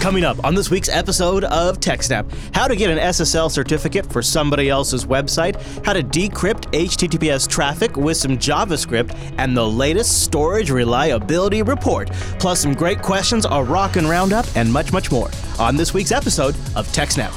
Coming up on this week's episode of TechSnap, how to get an SSL certificate for somebody else's website, how to decrypt HTTPS traffic with some JavaScript, and the latest storage reliability report, plus some great questions, a rockin' roundup, and much, much more on this week's episode of TechSnap.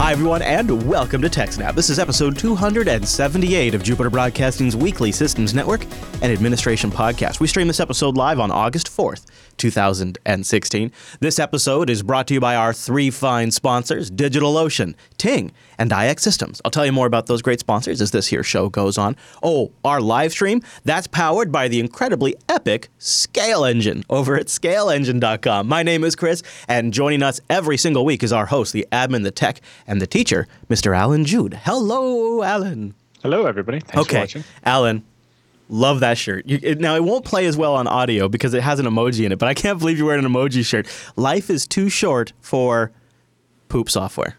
Hi everyone, and welcome to TechSnap. This is episode 278 of Jupiter Broadcasting's weekly systems network and administration podcast. We stream this episode live on August 4th, 2016. This episode is brought to you by our three fine sponsors, DigitalOcean, Ting, and IX Systems. I'll tell you more about those great sponsors as this here show goes on. Oh, our live stream, that's powered by the incredibly epic Scale Engine over at scaleengine.com. My name is Chris, and joining us every single week is our host, the admin, the tech, and the teacher, Mr. Alan Jude. Hello, Alan. Hello, everybody. Thanks for watching. Alan, love that shirt. Now, it won't play as well on audio because it has an emoji in it, but I can't believe you're wearing an emoji shirt. Life is too short for poop software.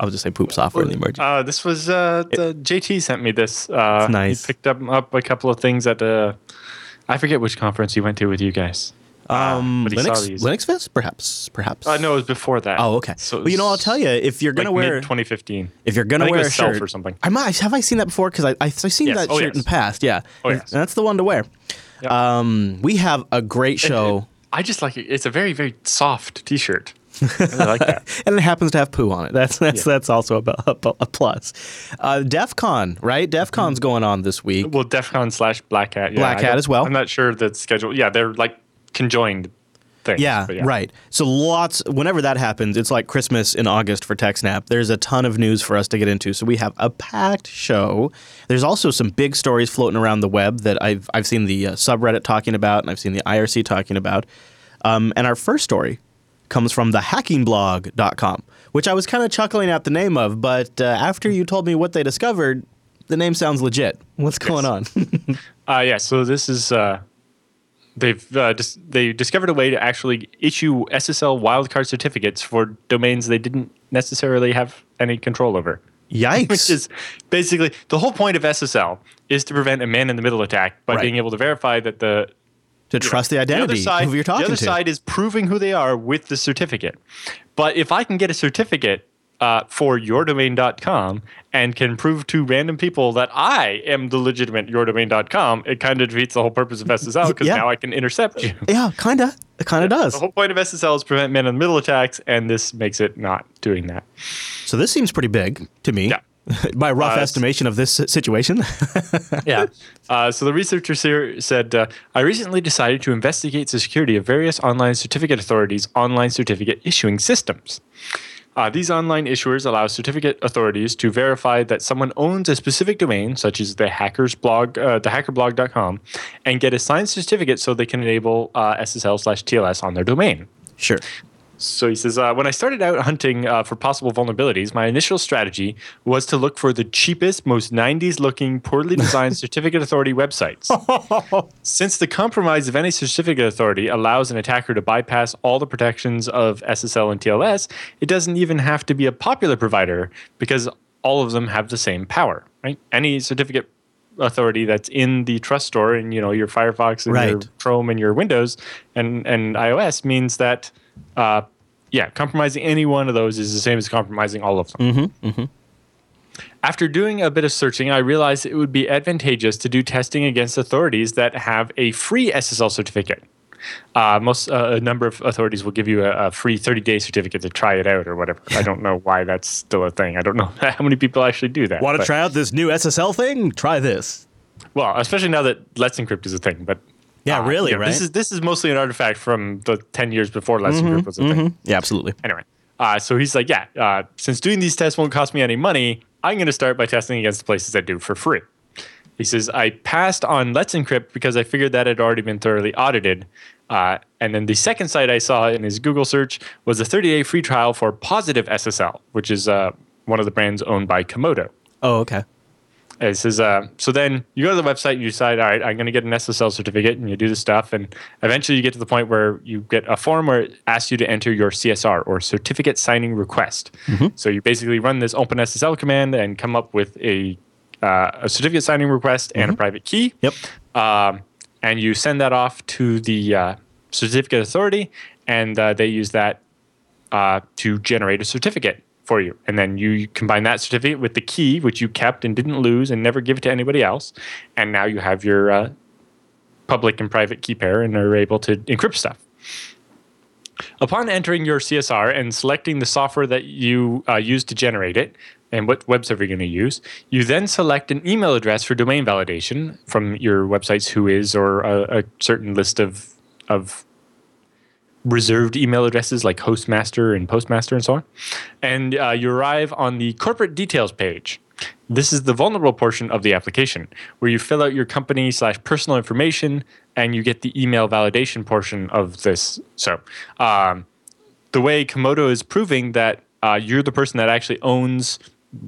I'll just say poop software in the emoji. This was, JT sent me this. It's nice. He picked up a couple of things at, I forget which conference he went to with you guys. Linux Fest, perhaps. No, it was before that. Oh, okay. So well, I'll tell you, if you're gonna wear 2015, if you're gonna wear a shirt or something, have I seen that before? Because I've seen that shirt in the past. Yeah, and that's the one to wear. Yep. We have a great show. I just like it. It's a very, very soft T-shirt. I like that. And it happens to have poo on it. That's also a plus. Def Con, right? Def Con's going on this week. Well, Def Con / Black Hat. Yeah, Black Hat as well. I'm not sure the schedule. Yeah, they're like conjoined things. Yeah, right. So whenever that happens, it's like Christmas in August for TechSnap. There's a ton of news for us to get into. So we have a packed show. There's also some big stories floating around the web that I've seen the subreddit talking about, and I've seen the IRC talking about. And our first story comes from thehackingblog.com, which I was kind of chuckling at the name of, but after you told me what they discovered, the name sounds legit. What's going on? So this is... They discovered a way to actually issue SSL wildcard certificates for domains they didn't necessarily have any control over. Yikes. Which is basically the whole point of SSL is to prevent a man-in-the-middle attack by being able to verify that trust the identity of who you're talking to. The other side is proving who they are with the certificate. But if I can get a certificate for yourdomain.com and can prove to random people that I am the legitimate yourdomain.com, it kind of defeats the whole purpose of SSL because now I can intercept you. Yeah, kind of. It kind of does. The whole point of SSL is prevent man-in-the-middle attacks, and this makes it not doing that. So this seems pretty big to me. Yeah. My rough estimation of this situation. Yeah. So the researchers here said, I recently decided to investigate the security of various online certificate authorities' online certificate issuing systems. These online issuers allow certificate authorities to verify that someone owns a specific domain, such as the hacker's blog, thehackerblog.com, and get a signed certificate so they can enable SSL/TLS on their domain. Sure. So he says, when I started out hunting for possible vulnerabilities, my initial strategy was to look for the cheapest, most 90s-looking, poorly designed certificate authority websites. Since the compromise of any certificate authority allows an attacker to bypass all the protections of SSL and TLS, it doesn't even have to be a popular provider because all of them have the same power, right? Any certificate authority that's in the trust store and, your Firefox and your Chrome and your Windows and iOS means that... compromising any one of those is the same as compromising all of them. Mm-hmm, mm-hmm. After doing a bit of searching, I realized it would be advantageous to do testing against authorities that have a free SSL certificate. A number of authorities will give you a free 30-day certificate to try it out or whatever. I don't know why that's still a thing. I don't know how many people actually do that. Want to try out this new SSL thing? Try this. Well, especially now that Let's Encrypt is a thing, but... Yeah, really, right? This is mostly an artifact from the 10 years before Let's Encrypt was a thing. Yeah, absolutely. Anyway, so he's like, since doing these tests won't cost me any money, I'm going to start by testing against the places that do for free. He says, I passed on Let's Encrypt because I figured that had already been thoroughly audited. And then the second site I saw in his Google search was a 30-day free trial for Positive SSL, which is one of the brands owned by Comodo. Oh, okay. It says, so then you go to the website and you decide, all right, I'm going to get an SSL certificate, and you do this stuff. And eventually you get to the point where you get a form where it asks you to enter your CSR, or certificate signing request. Mm-hmm. So you basically run this open SSL command and come up with a a certificate signing request and a private key. Yep. And you send that off to the certificate authority, and they use that to generate a certificate for you. And then you combine that certificate with the key, which you kept and didn't lose and never give it to anybody else. And now you have your public and private key pair and are able to encrypt stuff. Upon entering your CSR and selecting the software that you use to generate it and what web server you're going to use, you then select an email address for domain validation from your website's whois or a certain list of reserved email addresses like Hostmaster and Postmaster and so on. And you arrive on the corporate details page. This is the vulnerable portion of the application where you fill out your company / personal information and you get the email validation portion of this. So the way Comodo is proving that you're the person that actually owns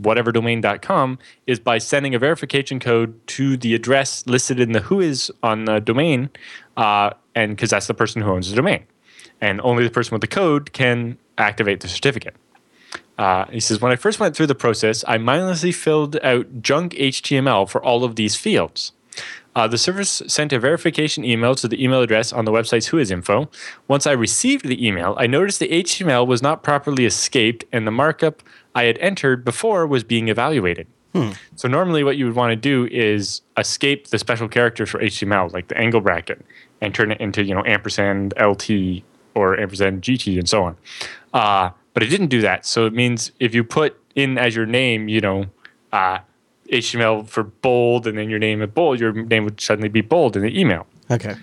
whatever domain.com is by sending a verification code to the address listed in the whois on the domain, and because that's the person who owns the domain. And only the person with the code can activate the certificate. He says, when I first went through the process, I mindlessly filled out junk HTML for all of these fields. The service sent a verification email to the email address on the website's whois info. Once I received the email, I noticed the HTML was not properly escaped and the markup I had entered before was being evaluated. So normally what you would want to do is escape the special characters for HTML, like the angle bracket, and turn it into, you know, ampersand LT or ampersand GT and so on. But it didn't do that. So it means if you put in as your name, you know, HTML for bold and then your name at bold, your name would suddenly be bold in the email. Okay.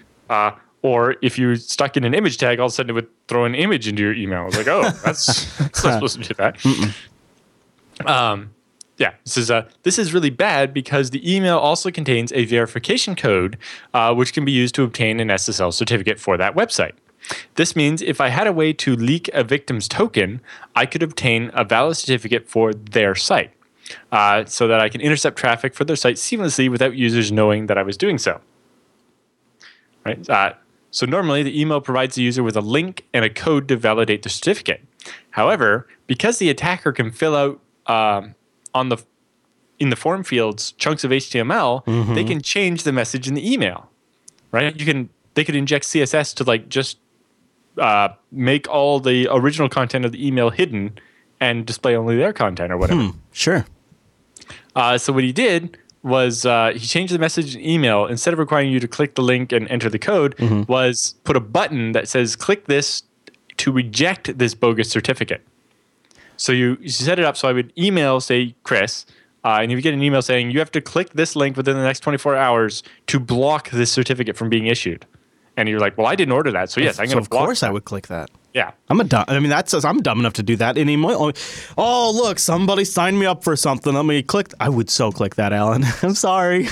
Or if you're stuck in an image tag, all of a sudden it would throw an image into your email. It's like, oh, that's not supposed to do that. Yeah, this is really bad because the email also contains a verification code, which can be used to obtain an SSL certificate for that website. This means if I had a way to leak a victim's token, I could obtain a valid certificate for their site so that I can intercept traffic for their site seamlessly without users knowing that I was doing so. Right? So normally, the email provides the user with a link and a code to validate the certificate. However, because the attacker can fill out in the form fields chunks of HTML, they can change the message in the email. Right? They could inject CSS to make all the original content of the email hidden and display only their content or whatever. Sure. So what he did was he changed the message in email. Instead of requiring you to click the link and enter the code, was put a button that says, click this to reject this bogus certificate. So you set it up so I would email, say, Chris, and if you get an email saying, you have to click this link within the next 24 hours to block this certificate from being issued. And you're like, well, I didn't order that, so yes, I'm going to block. Of course I would click that. Yeah. I'm dumb enough to do that anymore. Oh, look, somebody signed me up for something. Let me click. I would so click that, Alan. I'm sorry.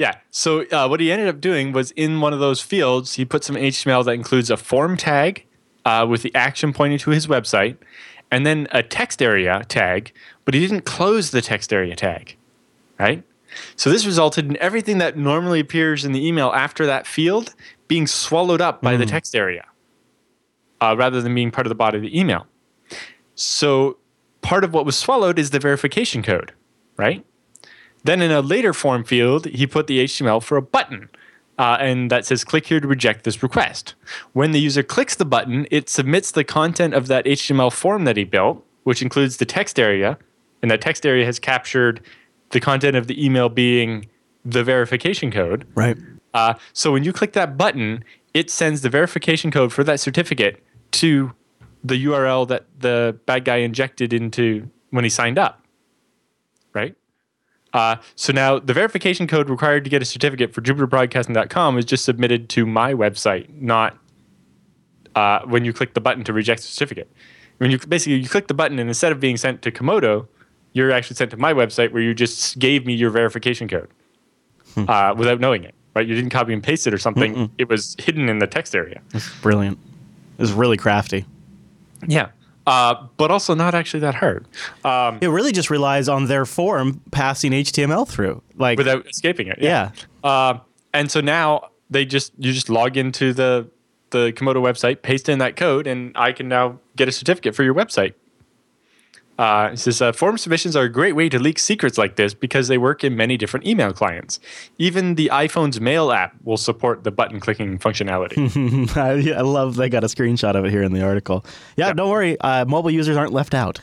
Yeah. So what he ended up doing was in one of those fields, he put some HTML that includes a form tag with the action pointing to his website and then a text area tag, but he didn't close the text area tag, right? So this resulted in everything that normally appears in the email after that field being swallowed up by the text area rather than being part of the body of the email. So part of what was swallowed is the verification code, right? Then in a later form field, he put the HTML for a button, and that says, click here to reject this request. When the user clicks the button, it submits the content of that HTML form that he built, which includes the text area, and that text area has captured the content of the email being the verification code. Right. So when you click that button, it sends the verification code for that certificate to the URL that the bad guy injected into when he signed up. Right? So now the verification code required to get a certificate for JupiterBroadcasting.com is just submitted to my website, not when you click the button to reject the certificate. When you click the button, and instead of being sent to Comodo, you're actually sent to my website where you just gave me your verification code without knowing it, right? You didn't copy and paste it or something. It was hidden in the text area. That's brilliant. It was really crafty. Yeah, but also not actually that hard. It really just relies on their form passing HTML through. Without escaping it. Yeah. And so now you just log into the Comodo website, paste in that code, and I can now get a certificate for your website. It says, form submissions are a great way to leak secrets like this because they work in many different email clients. Even the iPhone's mail app will support the button clicking functionality. I love they got a screenshot of it here in the article. Yeah. Don't worry. Mobile users aren't left out.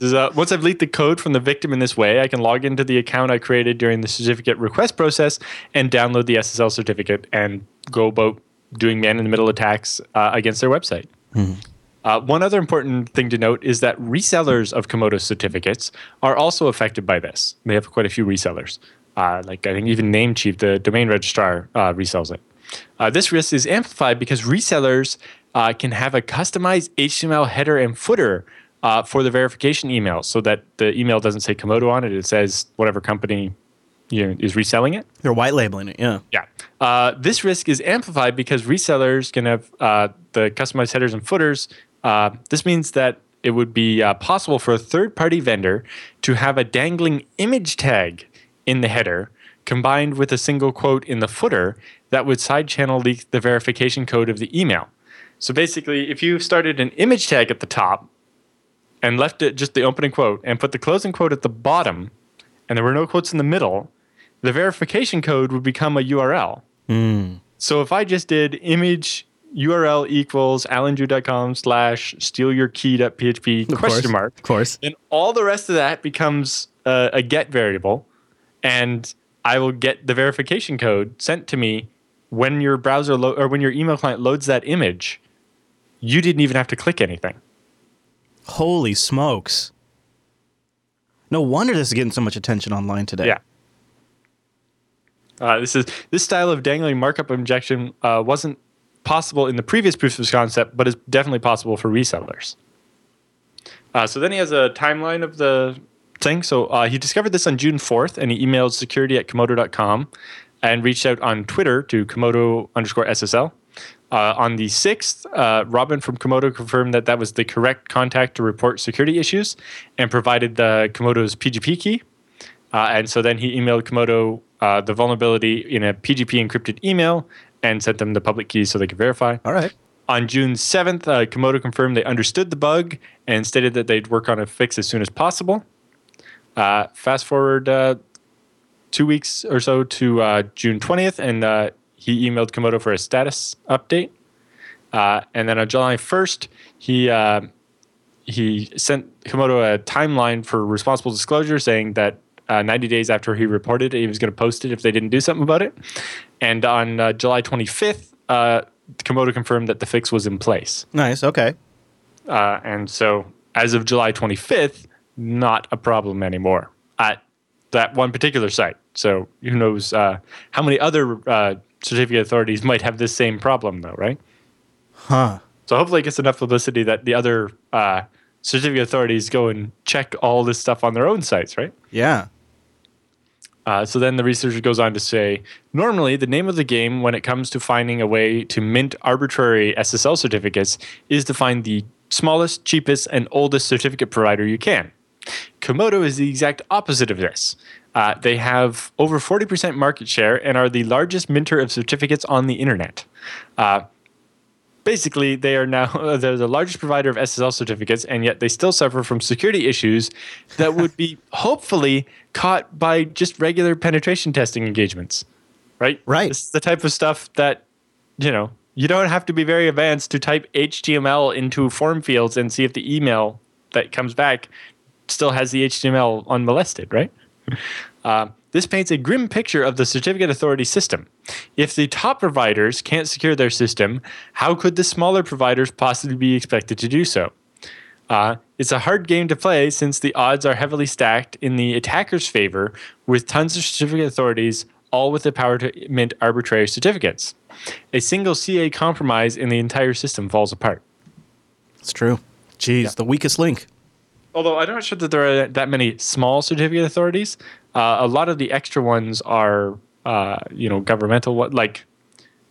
Once I've leaked the code from the victim in this way, I can log into the account I created during the certificate request process and download the SSL certificate and go about doing man-in-the-middle attacks against their website. Mm-hmm. One other important thing to note is that resellers of Comodo certificates are also affected by this. They have quite a few resellers. Like I think even Namecheap, the domain registrar, resells it. This risk is amplified because resellers can have a customized HTML header and footer for the verification email, so that the email doesn't say Comodo on it. It says whatever company is reselling it. They're white labeling it, yeah. Yeah. This risk is amplified because resellers can have the customized headers and footers. This means that it would be possible for a third-party vendor to have a dangling image tag in the header combined with a single quote in the footer that would side-channel leak the verification code of the email. So basically, if you started an image tag at the top, and left it just the opening quote, and put the closing quote at the bottom, and there were no quotes in the middle, the verification code would become a URL. Mm. So if I just did image URL equals alanjude.com/stealyourkey.php ? Of course. Then all the rest of that becomes a get variable, and I will get the verification code sent to me when your browser or when your email client loads that image. You didn't even have to click anything. Holy smokes. No wonder this is getting so much attention online today. Yeah. This style of dangling markup injection wasn't possible in the previous proofs of concept, but is definitely possible for resellers. So then he has a timeline of the thing. So he discovered this on June 4th, and he emailed security@comodo.com and reached out on Twitter to Comodo_SSL. On the 6th, Robin from Comodo confirmed that was the correct contact to report security issues and provided the Comodo's PGP key. And so then he emailed Comodo the vulnerability in a PGP encrypted email and sent them the public keys so they could verify. All right. On June 7th, Comodo confirmed they understood the bug and stated that they'd work on a fix as soon as possible. Fast forward 2 weeks or so to June 20th, and he emailed Comodo for a status update. And then on July 1st, he sent Comodo a timeline for responsible disclosure, saying that 90 days after he reported it, he was going to post it if they didn't do something about it. And on July 25th, Comodo confirmed that the fix was in place. Nice, okay. And so as of July 25th, not a problem anymore at that one particular site. So who knows how many other certificate authorities might have this same problem, though, right? Huh. So hopefully it gets enough publicity that the other certificate authorities go and check all this stuff on their own sites, right? Yeah. So then the researcher goes on to say, normally the name of the game when it comes to finding a way to mint arbitrary SSL certificates is to find the smallest, cheapest, and oldest certificate provider you can. Comodo is the exact opposite of this. They have over 40% market share and are the largest minter of certificates on the internet. Basically, they are now the largest provider of SSL certificates, and yet they still suffer from security issues that would be hopefully caught by just regular penetration testing engagements, right? Right. This is the type of stuff that, you don't have to be very advanced to type HTML into form fields and see if the email that comes back still has the HTML unmolested, right? This paints a grim picture of the certificate authority system. If the top providers can't secure their system, how could the smaller providers possibly be expected to do so? It's a hard game to play since the odds are heavily stacked in the attacker's favor, with tons of certificate authorities, all with the power to mint arbitrary certificates. A single CA compromise and the entire system falls apart. It's true. Jeez, yeah. The weakest link. Although I'm not sure that there are that many small certificate authorities. A lot of the extra ones are, governmental. Like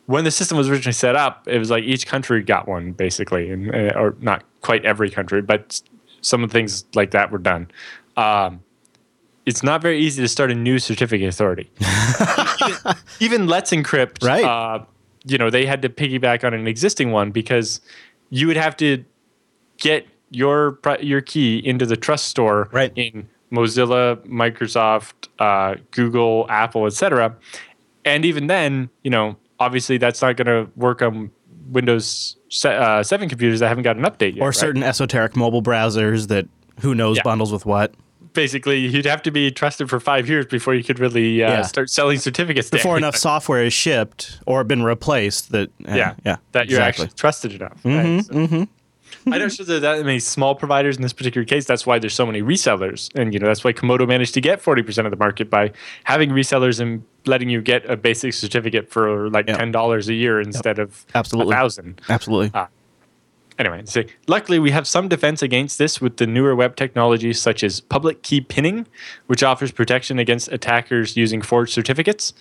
when the system was originally set up, it was like each country got one basically, or not quite every country, but some of the things like that were done. It's not very easy to start a new certificate authority. even Let's Encrypt, right. They had to piggyback on an existing one because you would have to get your key into the trust store in Mozilla, Microsoft, Google, Apple, etc. And even then, you know, obviously that's not going to work on Windows 7 computers that haven't got an update yet. Or certain esoteric mobile browsers that who knows bundles with what. Basically, you'd have to be trusted for 5 years before you could really start selling certificates. Before enough software is shipped or been replaced that that you're actually trusted enough. Mm-hmm, right? So. I don't know that that many small providers in this particular case. That's why there's so many resellers, and you know that's why Comodo managed to get 40% of the market by having resellers and letting you get a basic certificate for like $10 a year instead of $1,000. Absolutely. Anyway, so luckily we have some defense against this with the newer web technologies such as public key pinning, which offers protection against attackers using forged certificates.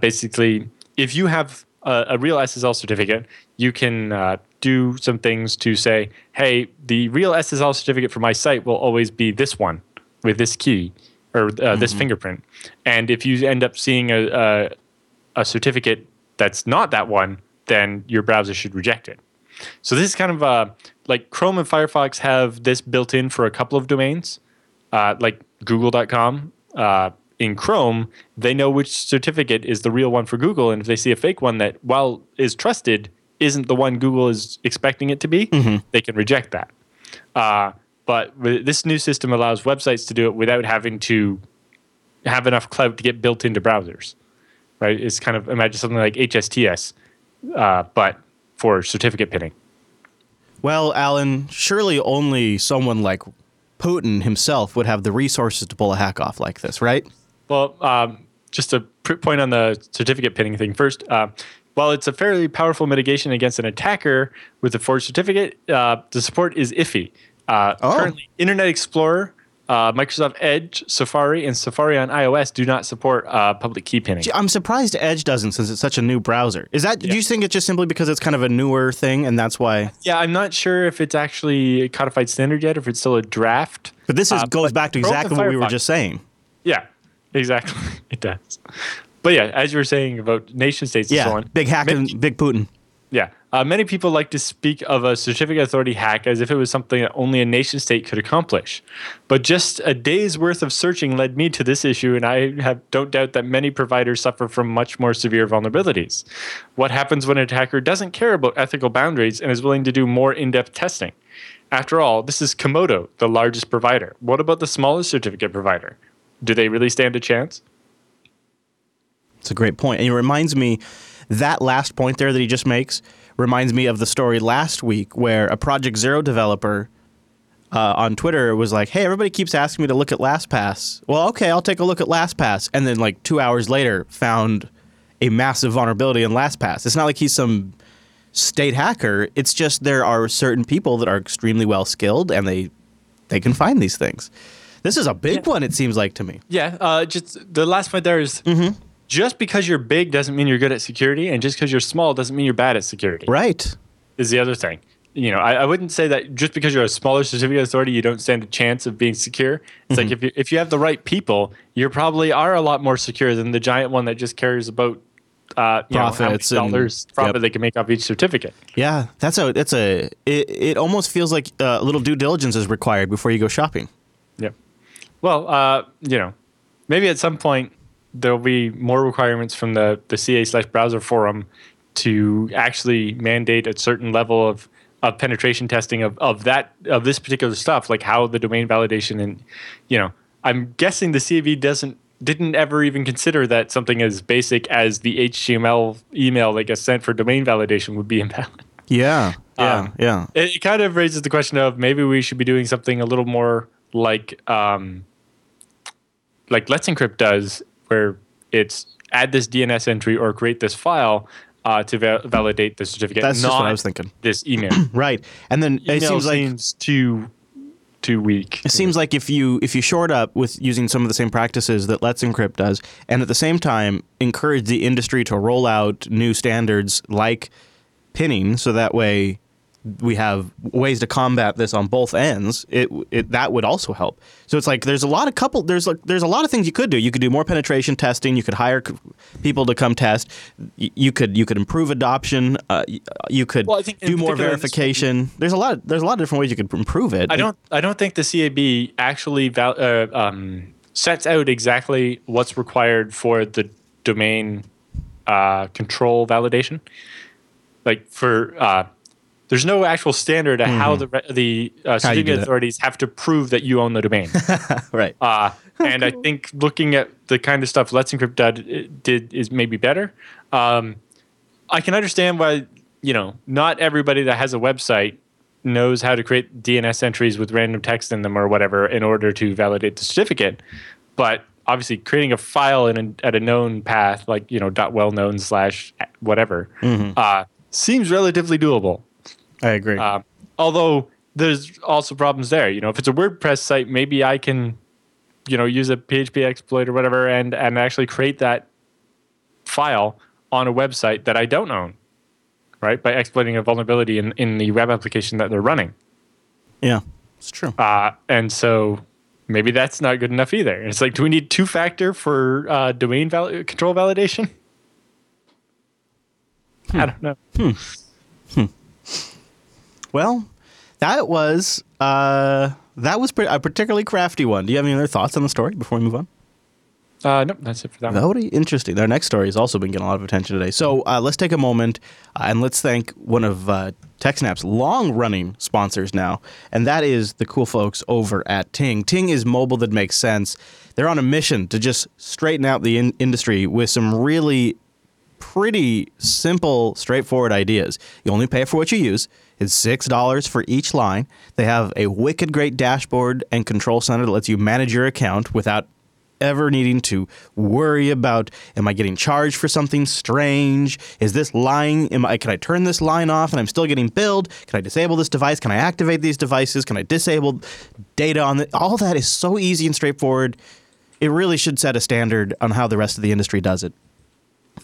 Basically, if you have a real SSL certificate, you can do some things to say, hey, the real SSL certificate for my site will always be this one with this key or this fingerprint. And if you end up seeing a certificate that's not that one, then your browser should reject it. So this is kind of like Chrome and Firefox have this built in for a couple of domains, like google.com. In Chrome, they know which certificate is the real one for Google, and if they see a fake one that, while is trusted, isn't the one Google is expecting it to be, they can reject that. But this new system allows websites to do it without having to have enough clout to get built into browsers. Right? It's kind of, imagine something like HSTS, but for certificate pinning. Well, Alan, surely only someone like Putin himself would have the resources to pull a hack off like this, right? Well, just a point on the certificate pinning thing first. While it's a fairly powerful mitigation against an attacker with a forged certificate, the support is iffy. Currently, Internet Explorer, Microsoft Edge, Safari, and Safari on iOS do not support public key pinning. I'm surprised Edge doesn't, since it's such a new browser. Is that? Yeah. Do you think it's just simply because it's kind of a newer thing, and that's why? Yeah, I'm not sure if it's actually a codified standard yet, if it's still a draft. But this goes back to exactly what we were just saying. Yeah, exactly. It does. But yeah, as you were saying about nation states and so on. Big hack and big Putin. Yeah. Many people like to speak of a certificate authority hack as if it was something that only a nation state could accomplish. But just a day's worth of searching led me to this issue, and I don't doubt that many providers suffer from much more severe vulnerabilities. What happens when an attacker doesn't care about ethical boundaries and is willing to do more in-depth testing? After all, this is Comodo, the largest provider. What about the smallest certificate provider? Do they really stand a chance? That's a great point. And it reminds me, that last point there that he just makes reminds me of the story last week where a Project Zero developer on Twitter was like, hey, everybody keeps asking me to look at LastPass. Well, okay, I'll take a look at LastPass. And then like 2 hours later found a massive vulnerability in LastPass. It's not like he's some state hacker. It's just there are certain people that are extremely well skilled and they can find these things. This is a big one, it seems like to me. Yeah, just the last point there is... Just because you're big doesn't mean you're good at security, and just because you're small doesn't mean you're bad at security. Right. Is the other thing. You know, I wouldn't say that just because you're a smaller certificate authority, you don't stand a chance of being secure. It's like if you have the right people, you probably are a lot more secure than the giant one that just cares about profits, you know, how many dollars profit they can make off each certificate. Yeah, it almost feels like a little due diligence is required before you go shopping. Yep. Well, you know, maybe at some point there'll be more requirements from the CA/browser forum to actually mandate a certain level of penetration testing of this particular stuff, like how the domain validation and, you know, I'm guessing the CAV didn't ever even consider that something as basic as the HTML email that gets sent for domain validation would be invalid. Yeah. Yeah. It kind of raises the question of maybe we should be doing something a little more like Let's Encrypt does, where it's add this DNS entry or create this file to validate the certificate. That's not just what I was thinking. This email, right? And then email it seems too weak. It seems like if you short up with using some of the same practices that Let's Encrypt does, and at the same time encourage the industry to roll out new standards like pinning, so that way we have ways to combat this on both ends, it that would also help. So it's like there's a lot of things you could do. You could do more penetration testing. You could hire people to come test. You could improve adoption. You could do more verification. There's a lot of different ways you could improve it. I don't think the CAB actually sets out exactly what's required for the domain control validation. Like for there's no actual standard of how the certificate authorities have to prove that you own the domain. Right. And cool. I think looking at the kind of stuff Let's Encrypt did is maybe better. I can understand why, not everybody that has a website knows how to create DNS entries with random text in them or whatever in order to validate the certificate. But obviously creating a file at a known path, like, .wellknown/whatever, seems relatively doable. I agree. Although there's also problems there. If it's a WordPress site, maybe I can, use a PHP exploit or whatever and actually create that file on a website that I don't own, right? By exploiting a vulnerability in the web application that they're running. Yeah, it's true. And so maybe that's not good enough either. It's like, do we need two-factor for domain control validation? I don't know. Well, that was a particularly crafty one. Do you have any other thoughts on the story before we move on? Nope, that's it for that one. Very interesting. Our next story has also been getting a lot of attention today. So let's take a moment and let's thank one of TechSnap's long-running sponsors now, and that is the cool folks over at Ting. Ting is mobile that makes sense. They're on a mission to just straighten out the industry with some really pretty simple, straightforward ideas. You only pay for what you use. It's $6 for each line. They have a wicked great dashboard and control center that lets you manage your account without ever needing to worry about, am I getting charged for something strange? Is this lying? Can I turn this line off and I'm still getting billed? Can I disable this device? Can I activate these devices? Can I disable data on it? All that is so easy and straightforward. It really should set a standard on how the rest of the industry does it.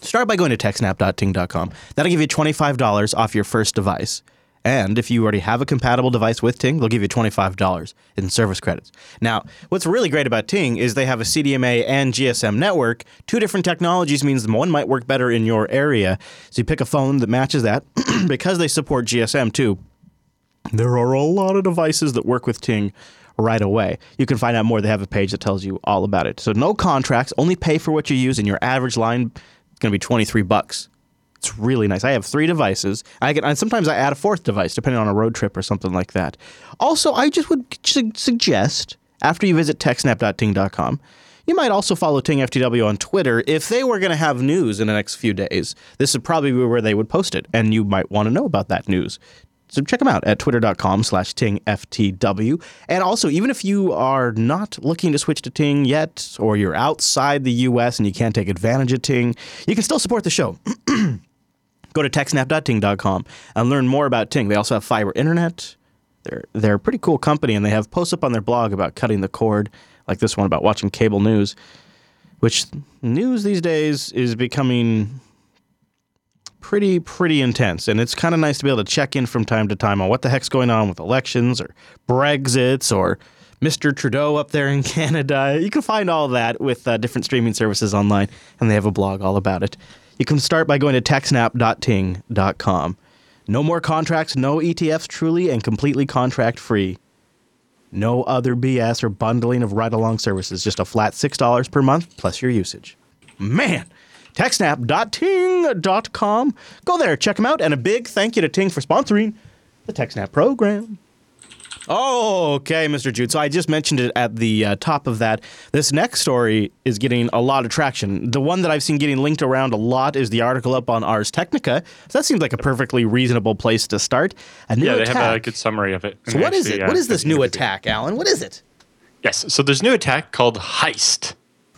Start by going to techsnap.ting.com. That'll give you $25 off your first device. And if you already have a compatible device with Ting, they'll give you $25 in service credits. Now, what's really great about Ting is they have a CDMA and GSM network. Two different technologies means one might work better in your area. So you pick a phone that matches that. Because they support GSM too, there are a lot of devices that work with Ting right away. You can find out more. They have a page that tells you all about it. So no contracts, only pay for what you use, and your average line is going to be $23. It's really nice. I have 3 devices. And sometimes I add a 4th device, depending on a road trip or something like that. Also, I just would suggest, after you visit techsnap.ting.com, you might also follow Ting FTW on Twitter. If they were going to have news in the next few days, this would probably be where they would post it, and you might want to know about that news. So check them out at twitter.com/TingFTW. And also, even if you are not looking to switch to Ting yet, or you're outside the U.S. and you can't take advantage of Ting, you can still support the show. Go to techsnap.ting.com and learn more about Ting. They also have fiber internet. They're a pretty cool company, and they have posts up on their blog about cutting the cord, like this one about watching cable news, which news these days is becoming pretty intense. And it's kind of nice to be able to check in from time to time on what the heck's going on with elections or Brexits or Mr. Trudeau up there in Canada. You can find all that with different streaming services online, and they have a blog all about it. You can start by going to techsnap.ting.com. No more contracts, no ETFs, truly and completely contract-free. No other BS or bundling of ride-along services, just a flat $6 per month plus your usage. Man, techsnap.ting.com. Go there, check them out, and a big thank you to Ting for sponsoring the TechSnap program. Oh, okay, Mr. Jude. So I just mentioned it at the top of that. This next story is getting a lot of traction. The one that I've seen getting linked around a lot is the article up on Ars Technica. So that seems like a perfectly reasonable place to start. They have a good summary of it. So what is it? What is this new attack, Alan? What is it? Yes, so there's a new attack called Heist.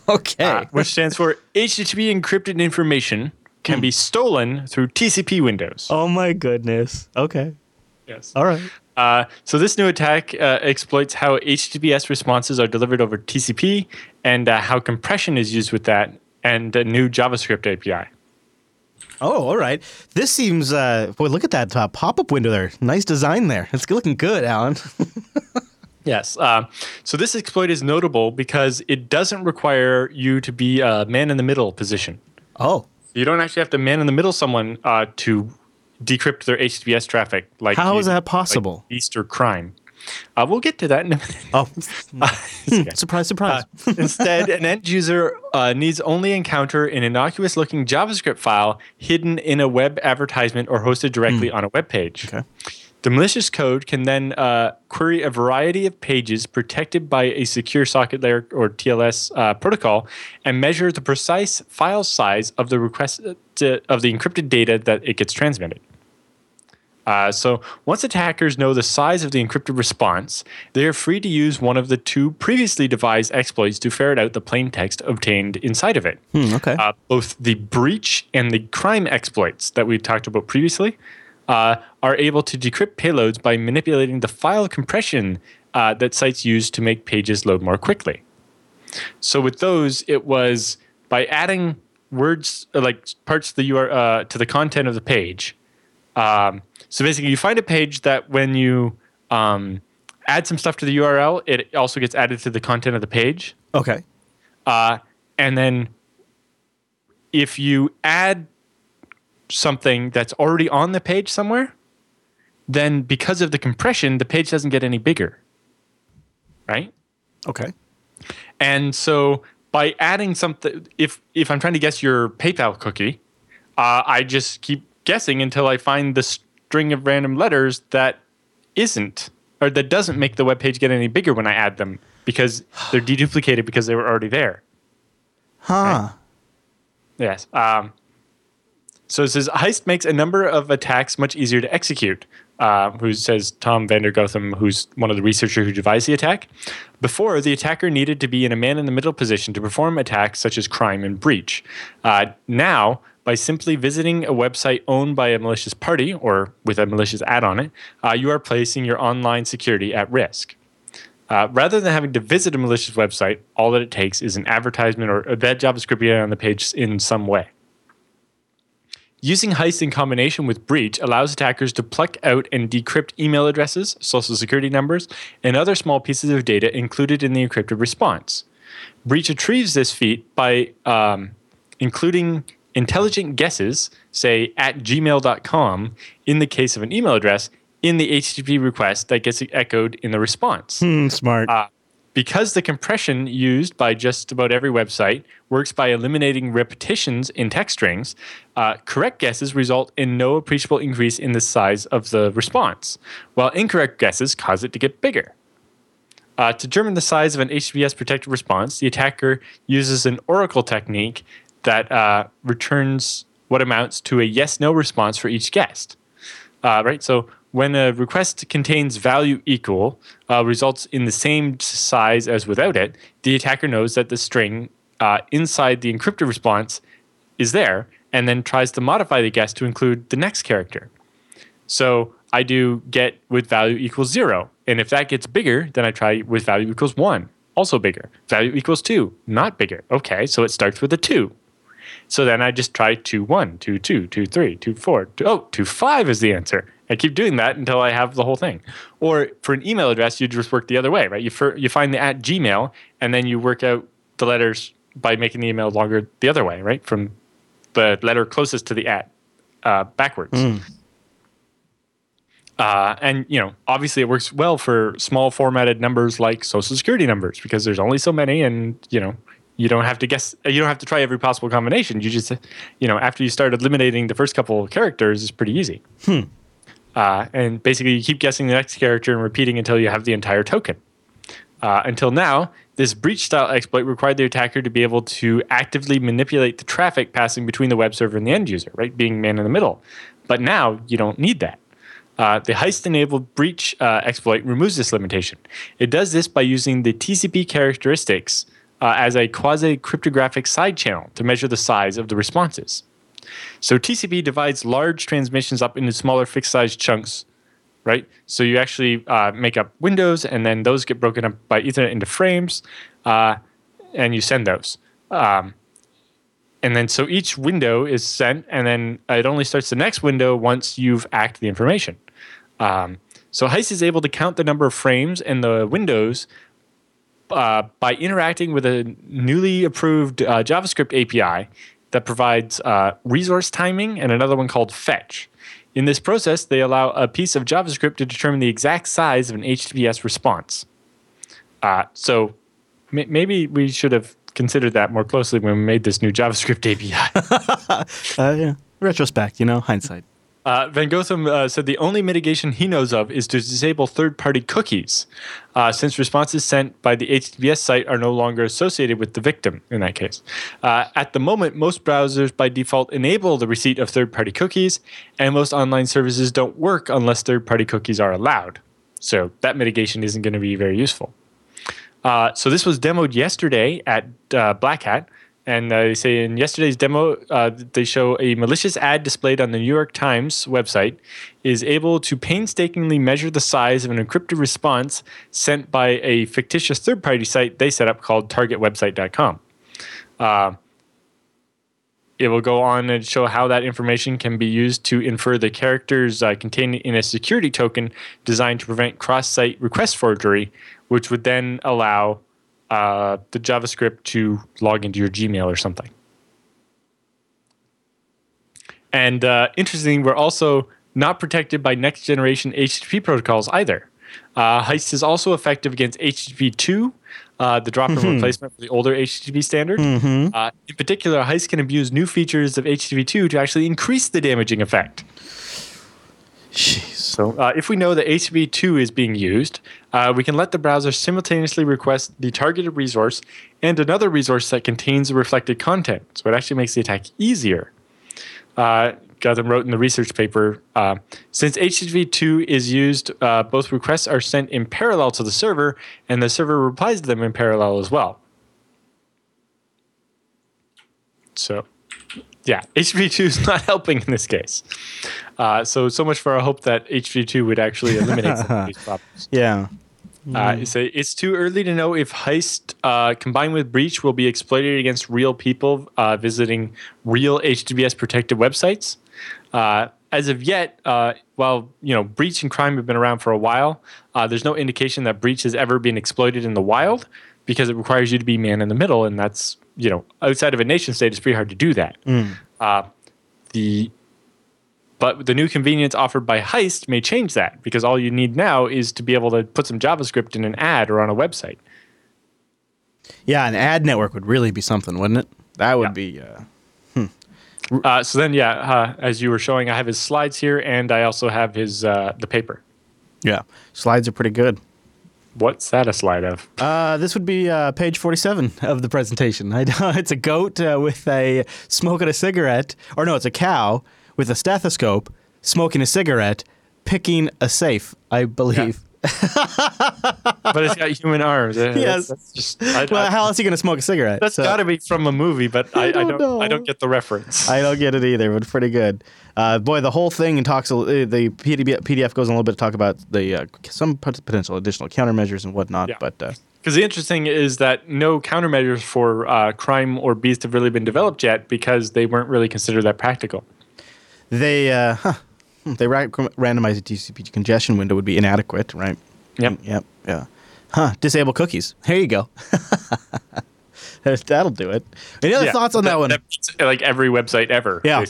Okay. Which stands for HTTP encrypted information can be stolen through TCP windows. Oh, my goodness. Okay. Yes. All right. So this new attack exploits how HTTPS responses are delivered over TCP and how compression is used with that and a new JavaScript API. Oh, all right. This seems, boy, look at that pop-up window there. Nice design there. It's looking good, Alan. Yes. So this exploit is notable because it doesn't require you to be a man-in-the-middle position. Oh. You don't actually have to man-in-the-middle someone to decrypt their HTTPS traffic. Like how is that possible? Like BEAST or CRIME. We'll get to that in a minute. Oh, okay. Surprise, surprise. Instead, an end user needs only encounter an innocuous-looking JavaScript file hidden in a web advertisement or hosted directly on a web page. Okay. The malicious code can then query a variety of pages protected by a secure socket layer or TLS protocol and measure the precise file size of the request of the encrypted data that it gets transmitted. So once attackers know the size of the encrypted response, they are free to use one of the two previously devised exploits to ferret out the plain text obtained inside of it. Okay. Both the breach and the crime exploits that we talked about previously are able to decrypt payloads by manipulating the file compression that sites use to make pages load more quickly. So with those, it was by adding words, like parts of the URL, to the content of the page. So basically, you find a page that when you add some stuff to the URL, it also gets added to the content of the page. Okay. And then if you add something that's already on the page somewhere, then because of the compression, the page doesn't get any bigger. Right? Okay. And so by adding something, if I'm trying to guess your PayPal cookie, I just keep guessing until I find the string of random letters that isn't, or that doesn't make the web page get any bigger when I add them, because they're deduplicated because they were already there. Huh. Right? Yes. So it says, Heist makes a number of attacks much easier to execute, who says Tom Vandergotham, who's one of the researchers who devised the attack. Before, the attacker needed to be in a man-in-the-middle position to perform attacks such as crime and breach. Now, by simply visiting a website owned by a malicious party or with a malicious ad on it, you are placing your online security at risk. Rather than having to visit a malicious website, all that it takes is an advertisement or that JavaScript on the page in some way. Using Heist in combination with breach allows attackers to pluck out and decrypt email addresses, social security numbers, and other small pieces of data included in the encrypted response. Breach retrieves this feat by including intelligent guesses, say at gmail.com, in the case of an email address, in the HTTP request that gets echoed in the response. Smart. Because the compression used by just about every website works by eliminating repetitions in text strings, correct guesses result in no appreciable increase in the size of the response, while incorrect guesses cause it to get bigger. To determine the size of an HTTPS protected response, the attacker uses an oracle technique that returns what amounts to a yes-no response for each guest. Right? So when a request contains value equal, results in the same size as without it, the attacker knows that the string inside the encrypted response is there and then tries to modify the guest to include the next character. So I do get with value equals 0. And if that gets bigger, then I try with value equals 1, also bigger. Value equals 2, not bigger. Okay, so it starts with a 2. So then I just try 2, 1, 2, 2, 2, 3, 2, 4, 2, oh, 2, 5 is the answer. I keep doing that until I have the whole thing. Or for an email address, you just work the other way, right? You find the at Gmail, and then you work out the letters by making the email longer the other way, right? From the letter closest to the at backwards. And, you know, obviously it works well for small formatted numbers like social security numbers because there's only so many and, you know, you don't have to guess. You don't have to try every possible combination. You just, you know, after you start eliminating the first couple of characters, it's pretty easy. And basically, you keep guessing the next character and repeating until you have the entire token. Until now, this breach-style exploit required the attacker to be able to actively manipulate the traffic passing between the web server and the end user, right? Being man in the middle. But now you don't need that. The Heist-enabled breach exploit removes this limitation. It does this by using the TCP characteristics as a quasi-cryptographic side channel to measure the size of the responses. So TCP divides large transmissions up into smaller fixed-size chunks, right? So you actually make up windows, and then those get broken up by Ethernet into frames, and you send those. And then so each window is sent, and then it only starts the next window once you've hacked the information. So Heist is able to count the number of frames in the windows by interacting with a newly approved JavaScript API that provides resource timing and another one called fetch. In this process, they allow a piece of JavaScript to determine the exact size of an HTTPS response. So maybe we should have considered that more closely when we made this new JavaScript API. Yeah. Retrospect, you know, hindsight. Van Gotham said the only mitigation he knows of is to disable third-party cookies, since responses sent by the HTTPS site are no longer associated with the victim in that case. At the moment, most browsers by default enable the receipt of third-party cookies, and most online services don't work unless third-party cookies are allowed. So that mitigation isn't going to be very useful. So this was demoed yesterday at Black Hat. And they say in yesterday's demo, they show a malicious ad displayed on the New York Times website is able to painstakingly measure the size of an encrypted response sent by a fictitious third-party site they set up called targetwebsite.com. It will go on and show how that information can be used to infer the characters contained in a security token designed to prevent cross-site request forgery, which would then allow the JavaScript to log into your Gmail or something. And interestingly, we're also not protected by next-generation HTTP protocols either. Heist is also effective against HTTP 2, the drop-in replacement for the older HTTP standard. In particular, Heist can abuse new features of HTTP 2 to actually increase the damaging effect. Jeez. So if we know that HTTP 2 is being used, we can let the browser simultaneously request the targeted resource and another resource that contains the reflected content. So it actually makes the attack easier. Gotham wrote in the research paper, since HTTP 2 is used, both requests are sent in parallel to the server, and the server replies to them in parallel as well. So... yeah, HTTP2 is not helping in this case. So much for our hope that HTTP2 would actually eliminate some of these problems. Yeah. It's too early to know if Heist combined with breach will be exploited against real people visiting real HTTPS-protected websites. As of yet, while breach and crime have been around for a while, there's no indication that breach has ever been exploited in the wild, because it requires you to be man in the middle, and that's, outside of a nation state, it's pretty hard to do that. But the new convenience offered by Heist may change that, because all you need now is to be able to put some JavaScript in an ad or on a website. Yeah, an ad network would really be something, wouldn't it? That would be... as you were showing, I have his slides here, and I also have his the paper. Yeah, slides are pretty good. What's that a slide of? This would be page 47 of the presentation. It's a goat with a smoking a cigarette, or no, it's a cow with a stethoscope smoking a cigarette, picking a safe, I believe. Yeah. But it's got human arms. Yes. That's just, how else are you going to smoke a cigarette? That's got to be from a movie, but I don't know. I don't get the reference. I don't get it either, but pretty good. Boy, the whole thing talks. The PDF goes on a little bit to talk about the some potential additional countermeasures and whatnot. Yeah. But because the interesting is that no countermeasures for crime or beast have really been developed yet, because they weren't really considered that practical. They randomized the TCP congestion window would be inadequate, right? Yep. Yeah. Disable cookies. Here you go. That'll do it. Any other thoughts on that one? That's like every website ever. Yeah.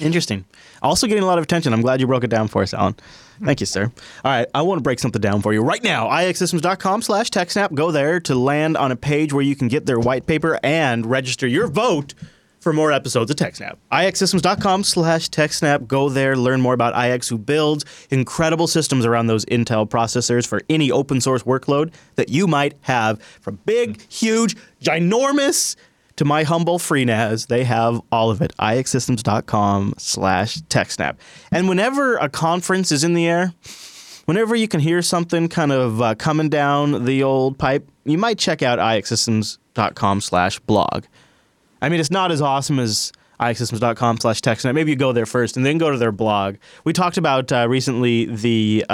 Interesting. Also getting a lot of attention. I'm glad you broke it down for us, Alan. Thank you, sir. All right, I want to break something down for you right now. ixsystems.com/TechSnap. Go there to land on a page where you can get their white paper and register your vote for more episodes of TechSnap. ixsystems.com/TechSnap. Go there, learn more about iX, who builds incredible systems around those Intel processors for any open source workload that you might have. From big, huge, ginormous to my humble FreeNAS, they have all of it. ixsystems.com/TechSnap. And whenever a conference is in the air, whenever you can hear something kind of coming down the old pipe, you might check out ixsystems.com/blog. I mean, it's not as awesome as ixsystems.com/techsnap. Maybe you go there first and then go to their blog. We talked about recently the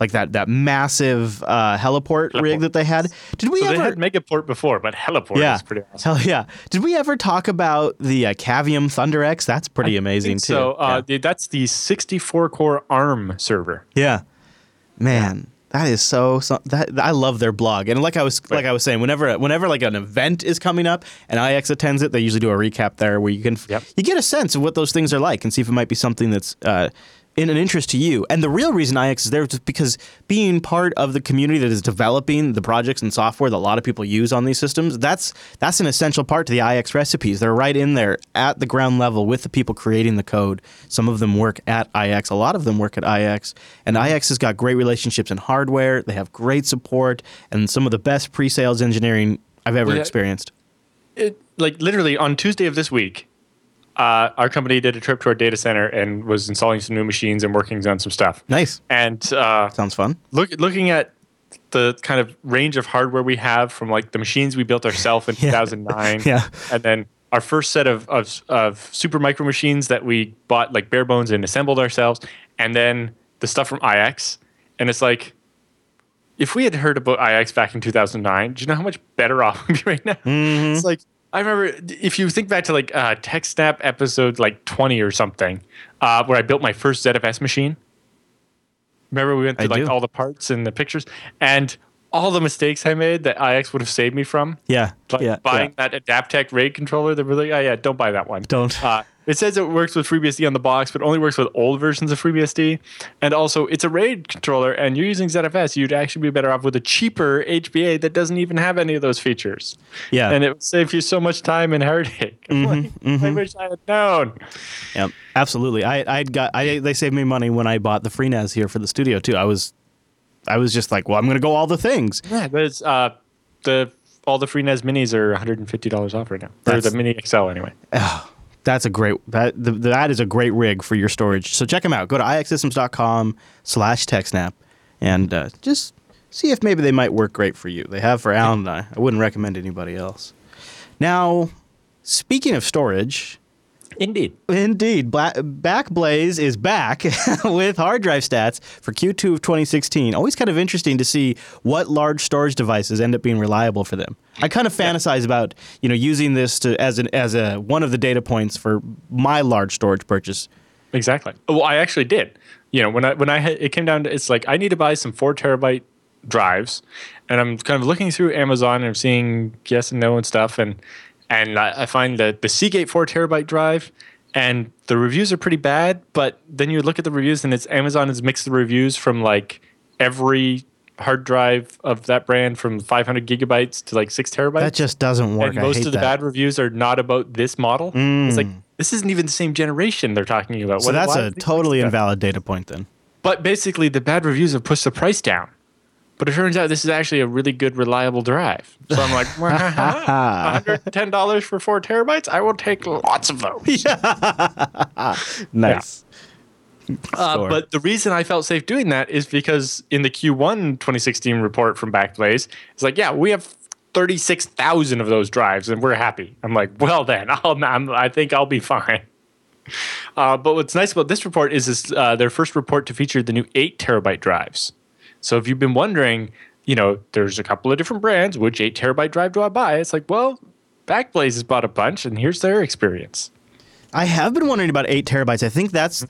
like that massive heliport rig that they had. Did we they had Megaport before, but heliport is pretty awesome. Hell yeah. Did we ever talk about the Cavium ThunderX? That's pretty amazing too. So that's the 64-core ARM server. Yeah. Man. Yeah. That is so that I love their blog. And like I was saying, whenever like an event is coming up and IX attends it, they usually do a recap there where you can you get a sense of what those things are like and see if it might be something that's in an interest to you. And the real reason IX is there is because being part of the community that is developing the projects and software that a lot of people use on these systems, that's an essential part to the IX recipes. They're right in there at the ground level with the people creating the code. Some of them work at IX. A lot of them work at IX. And IX has got great relationships in hardware. They have great support and some of the best pre-sales engineering I've ever experienced. Like literally on Tuesday of this week, our company did a trip to our data center and was installing some new machines and working on some stuff. Nice. And sounds fun. Looking at the kind of range of hardware we have from like the machines we built ourselves in 2009. And then our first set of super micro machines that we bought like bare bones and assembled ourselves. And then the stuff from IX. And it's like, if we had heard about IX back in 2009, do you know how much better off we'd be right now? Mm-hmm. It's like, I remember if you think back to like TechSnap episode like 20 or something, where I built my first ZFS machine. Remember we went through all the parts and the pictures and all the mistakes I made that IX would have saved me from. Yeah, like buying that Adaptec RAID controller. They were like, oh yeah, don't buy that one. Don't. It says it works with FreeBSD on the box, but only works with old versions of FreeBSD. And also, it's a RAID controller, and you're using ZFS. You'd actually be better off with a cheaper HBA that doesn't even have any of those features. Yeah. And it would save you so much time and heartache. I wish I had known. Yeah, absolutely. They saved me money when I bought the FreeNAS here for the studio, too. I was just like, well, I'm going to go all the things. Yeah, but it's all the FreeNAS minis are $150 off right now. Or the Mini XL, anyway. That's a great that is a great rig for your storage. So check them out. Go to ixsystems.com/techsnap and just see if maybe they might work great for you. They have for Alan and I. I wouldn't recommend anybody else. Now, speaking of storage, Indeed. Backblaze is back with hard drive stats for Q2 of 2016. Always kind of interesting to see what large storage devices end up being reliable for them. I kind of fantasize about, using this as one of the data points for my large storage purchase. Exactly. Well, I actually did. When it came down to, it's like I need to buy some 4 terabyte drives, and I'm kind of looking through Amazon and I'm seeing yes and no and stuff and I find that the Seagate 4 terabyte drive, and the reviews are pretty bad. But then you look at the reviews, and it's Amazon has mixed the reviews from like every hard drive of that brand from 500 gigabytes to like 6 terabytes. That just doesn't work. And most of the bad reviews are not about this model. It's like this isn't even the same generation they're talking about. So that's a totally invalid data point then. But basically, the bad reviews have pushed the price down. But it turns out this is actually a really good, reliable drive. So I'm like, $110 for 4 terabytes? I will take lots of those. Nice. Yeah. But the reason I felt safe doing that is because in the Q1 2016 report from Backblaze, it's like, yeah, we have 36,000 of those drives, and we're happy. I'm like, well then, I think I'll be fine. But what's nice about this report is their first report to feature the new 8 terabyte drives. So if you've been wondering, there's a couple of different brands, which 8 terabyte drive do I buy? It's like, well, Backblaze has bought a bunch, and here's their experience. I have been wondering about 8 terabytes.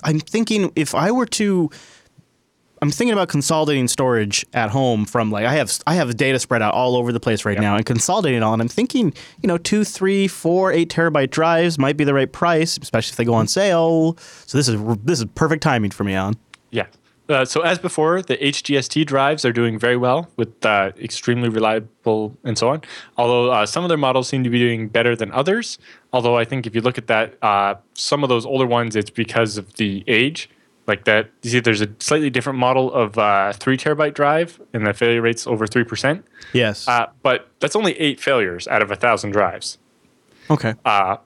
I'm thinking if I were to, I'm thinking about consolidating storage at home from like, I have data spread out all over the place right now and consolidating it all. And I'm thinking, 2, 3, 4, 8 terabyte drives might be the right price, especially if they go on sale. So this is perfect timing for me, Alan. Yeah. So as before, the HGST drives are doing very well with extremely reliable and so on. Although some of their models seem to be doing better than others. Although I think if you look at that, some of those older ones, it's because of the age. Like that, you see there's a slightly different model of 3 terabyte drive and the failure rate's over 3%. Yes. But that's only 8 failures out of 1,000 drives. Okay. But,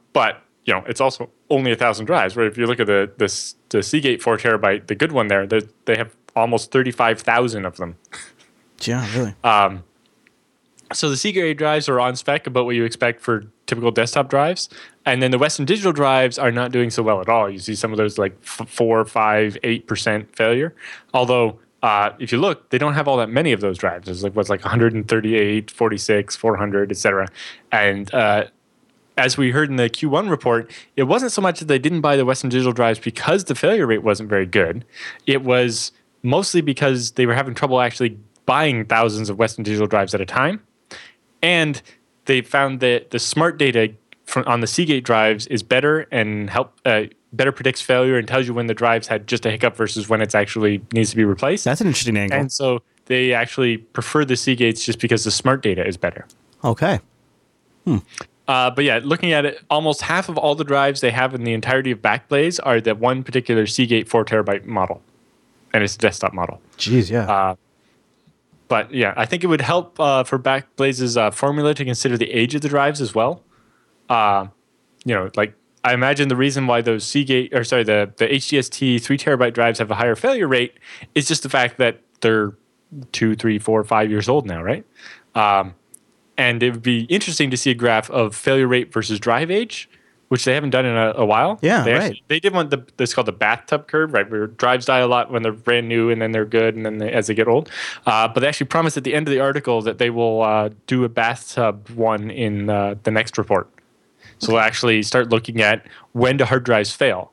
it's also only 1,000 drives, right? If you look at the Seagate 4 terabyte, the good one there, they have almost 35,000 of them. Yeah, really. So the Seagate drives are on spec about what you expect for typical desktop drives. And then the Western Digital drives are not doing so well at all. You see some of those like 4%, 5%, 8% failure. Although, if you look, they don't have all that many of those drives. There's like what's like 138, 46, 400, et cetera. And as we heard in the Q1 report, it wasn't so much that they didn't buy the Western Digital drives because the failure rate wasn't very good. It was mostly because they were having trouble actually buying thousands of Western Digital drives at a time. And they found that the smart data on the Seagate drives is better and better predicts failure and tells you when the drives had just a hiccup versus when it's actually needs to be replaced. That's an interesting angle. And so they actually prefer the Seagates just because the smart data is better. Okay. But yeah, looking at it, almost half of all the drives they have in the entirety of Backblaze are that one particular Seagate 4-terabyte model. And it's a desktop model. Jeez, yeah. But yeah, I think it would help for Backblaze's formula to consider the age of the drives as well. You know, like I imagine the reason why those Seagate, or sorry, the HDST 3-terabyte drives have a higher failure rate is just the fact that they're 2, 3, 4, 5 years old now, right? And it would be interesting to see a graph of failure rate versus drive age, which they haven't done in a while. Yeah, they did one that's called the bathtub curve, right? Where drives die a lot when they're brand new, and then they're good, and then as they get old. But they actually promised at the end of the article that they will do a bathtub one in the next report. So we'll actually start looking at when do hard drives fail.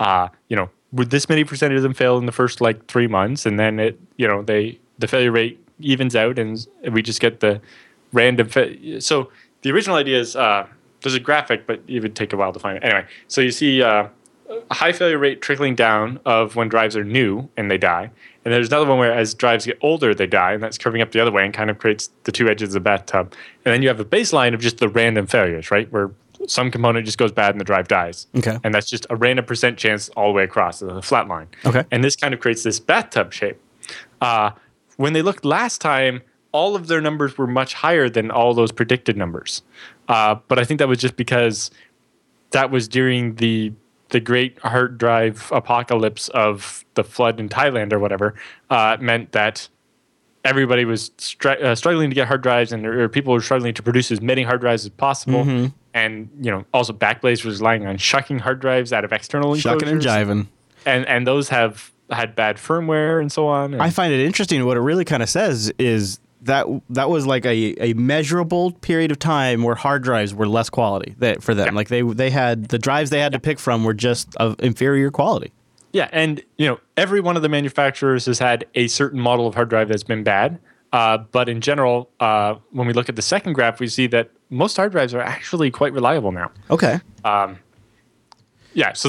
You know, would this many percentage of them fail in the first like 3 months, and then the failure rate evens out, and we just get the random. So the original idea is there's a graphic, but it would take a while to find it. Anyway, so you see a high failure rate trickling down of when drives are new and they die, and there's another one where as drives get older they die, and that's curving up the other way and kind of creates the two edges of the bathtub, and then you have a baseline of just the random failures, right? Where some component just goes bad and the drive dies. Okay. And that's just a random % chance all the way across the flat line. Okay. And this kind of creates this bathtub shape. When they looked last time, all of their numbers were much higher than all those predicted numbers. But I think that was just because that was during the great hard drive apocalypse of the flood in Thailand or whatever. It meant that everybody was struggling to get hard drives, and or people were struggling to produce as many hard drives as possible. Mm-hmm. And, you know, also Backblaze was relying on shucking hard drives out of external enclosures. Shucking and jiving. And those have had bad firmware and so on. And I find it interesting. What it really kind of says is that was like a measurable period of time where hard drives were less quality for them. Yeah. Like they had the drives they had to pick from were just of inferior quality. Yeah, and, you know, every one of the manufacturers has had a certain model of hard drive that's been bad. But in general, when we look at the second graph, we see that most hard drives are actually quite reliable now. Okay. Yeah, so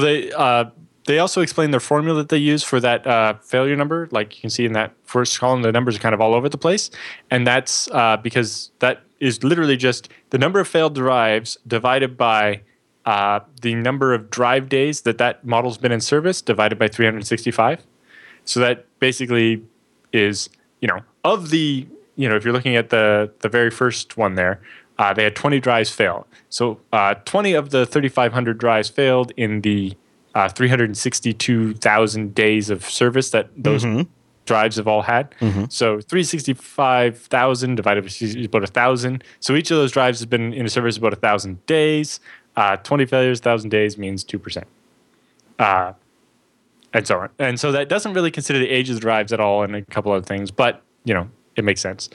they also explain their formula that they use for that failure number. Like you can see in that first column, the numbers are kind of all over the place. And that's because that is literally just the number of failed drives divided by the number of drive days that model's been in service divided by 365. So that basically is, you know, of the, you know, if you're looking at the very first one there, they had 20 drives fail. So 20 of the 3,500 drives failed in the 362,000 days of service that those drives have all had. Mm-hmm. So 365,000 divided by about 1,000. So each of those drives has been in service about 1,000 days. 20 failures, 1,000 days means 2%. And so on. And so that doesn't really consider the age of the drives at all and a couple other things, but, you know, it makes sense.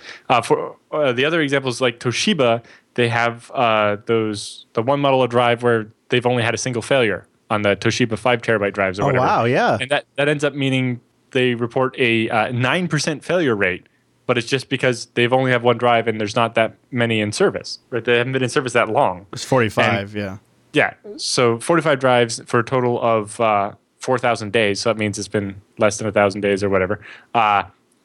For the other examples, like Toshiba, they have the one model of drive where they've only had a single failure on the Toshiba 5-terabyte drives or whatever. Oh, wow, yeah. And that ends up meaning they report a 9% failure rate, but it's just because they've only have one drive and there's not that many in service. Right? They haven't been in service that long. It's 45, yeah. Yeah, so 45 drives for a total of 4,000 days, so that means it's been less than 1,000 days or whatever,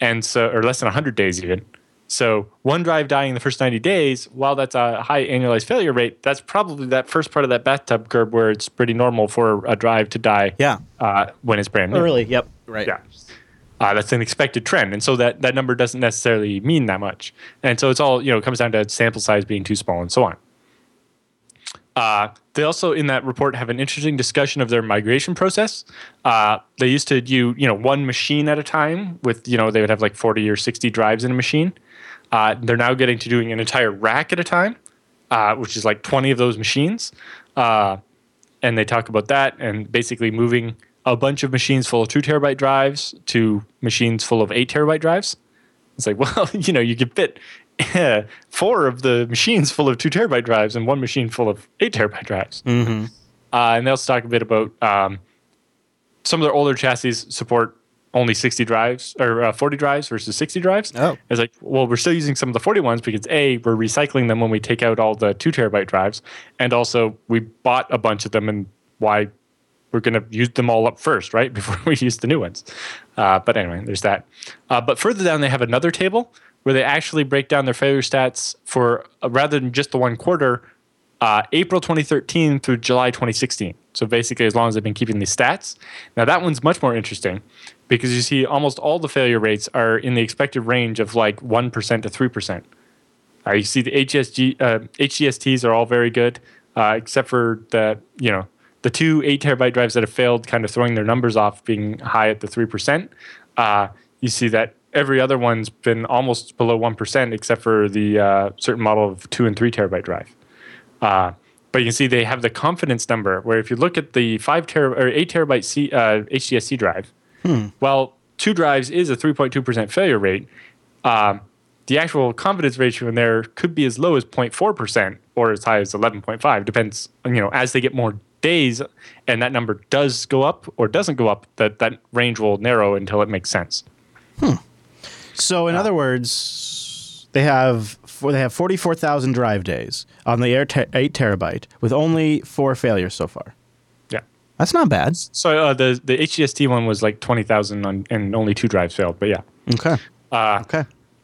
and so or less than 100 days even. So one drive dying in the first 90 days, while that's a high annualized failure rate, that's probably that first part of that bathtub curve where it's pretty normal for a drive to die when it's brand new. Early, yep, right. Yeah. That's an expected trend, and so that number doesn't necessarily mean that much. And so it's all, you know, it comes down to sample size being too small and so on. They also, in that report, have an interesting discussion of their migration process. They used to do, you know, one machine at a time with, you know, they would have like 40 or 60 drives in a machine. They're now getting to doing an entire rack at a time, which is like 20 of those machines. And they talk about that and basically moving a bunch of machines full of 2 terabyte drives to machines full of 8 terabyte drives. It's like, well, you know, you could fit 4 of the machines full of 2 terabyte drives and 1 machine full of 8 terabyte drives. Mm-hmm. And they also talk a bit about some of their older chassis support only 60 drives or 40 drives versus 60 drives. Oh. It's like, well, we're still using some of the 40 ones because A, we're recycling them when we take out all the 2 terabyte drives. And also we bought a bunch of them, and why we're going to use them all up first, right? Before we use the new ones. But anyway, there's that. But further down, they have another table where they actually break down their failure stats for rather than just the 1 quarter, April 2013 through July 2016. So basically as long as they've been keeping these stats. Now that one's much more interesting because you see almost all the failure rates are in the expected range of like 1% to 3%. You see the HDSTs are all very good, except for the 2 8-terabyte drives that have failed, kind of throwing their numbers off, being high at the 3%. You see that every other one's been almost below 1%, except for the certain model of 2 and 3 terabyte drive. But you can see they have the confidence number, where if you look at the 8 terabyte HDSC drive, well, 2 drives is a 3.2% failure rate. The actual confidence ratio in there could be as low as 0.4% or as high as 11.5%. Depends, as they get more days and that number does go up or doesn't go up, that range will narrow until it makes sense. So in other words, they have 44,000 drive days on the 8 terabyte with only 4 failures so far. Yeah. That's not bad. So the HDST one was like 20,000 and only 2 drives failed, but yeah. Okay.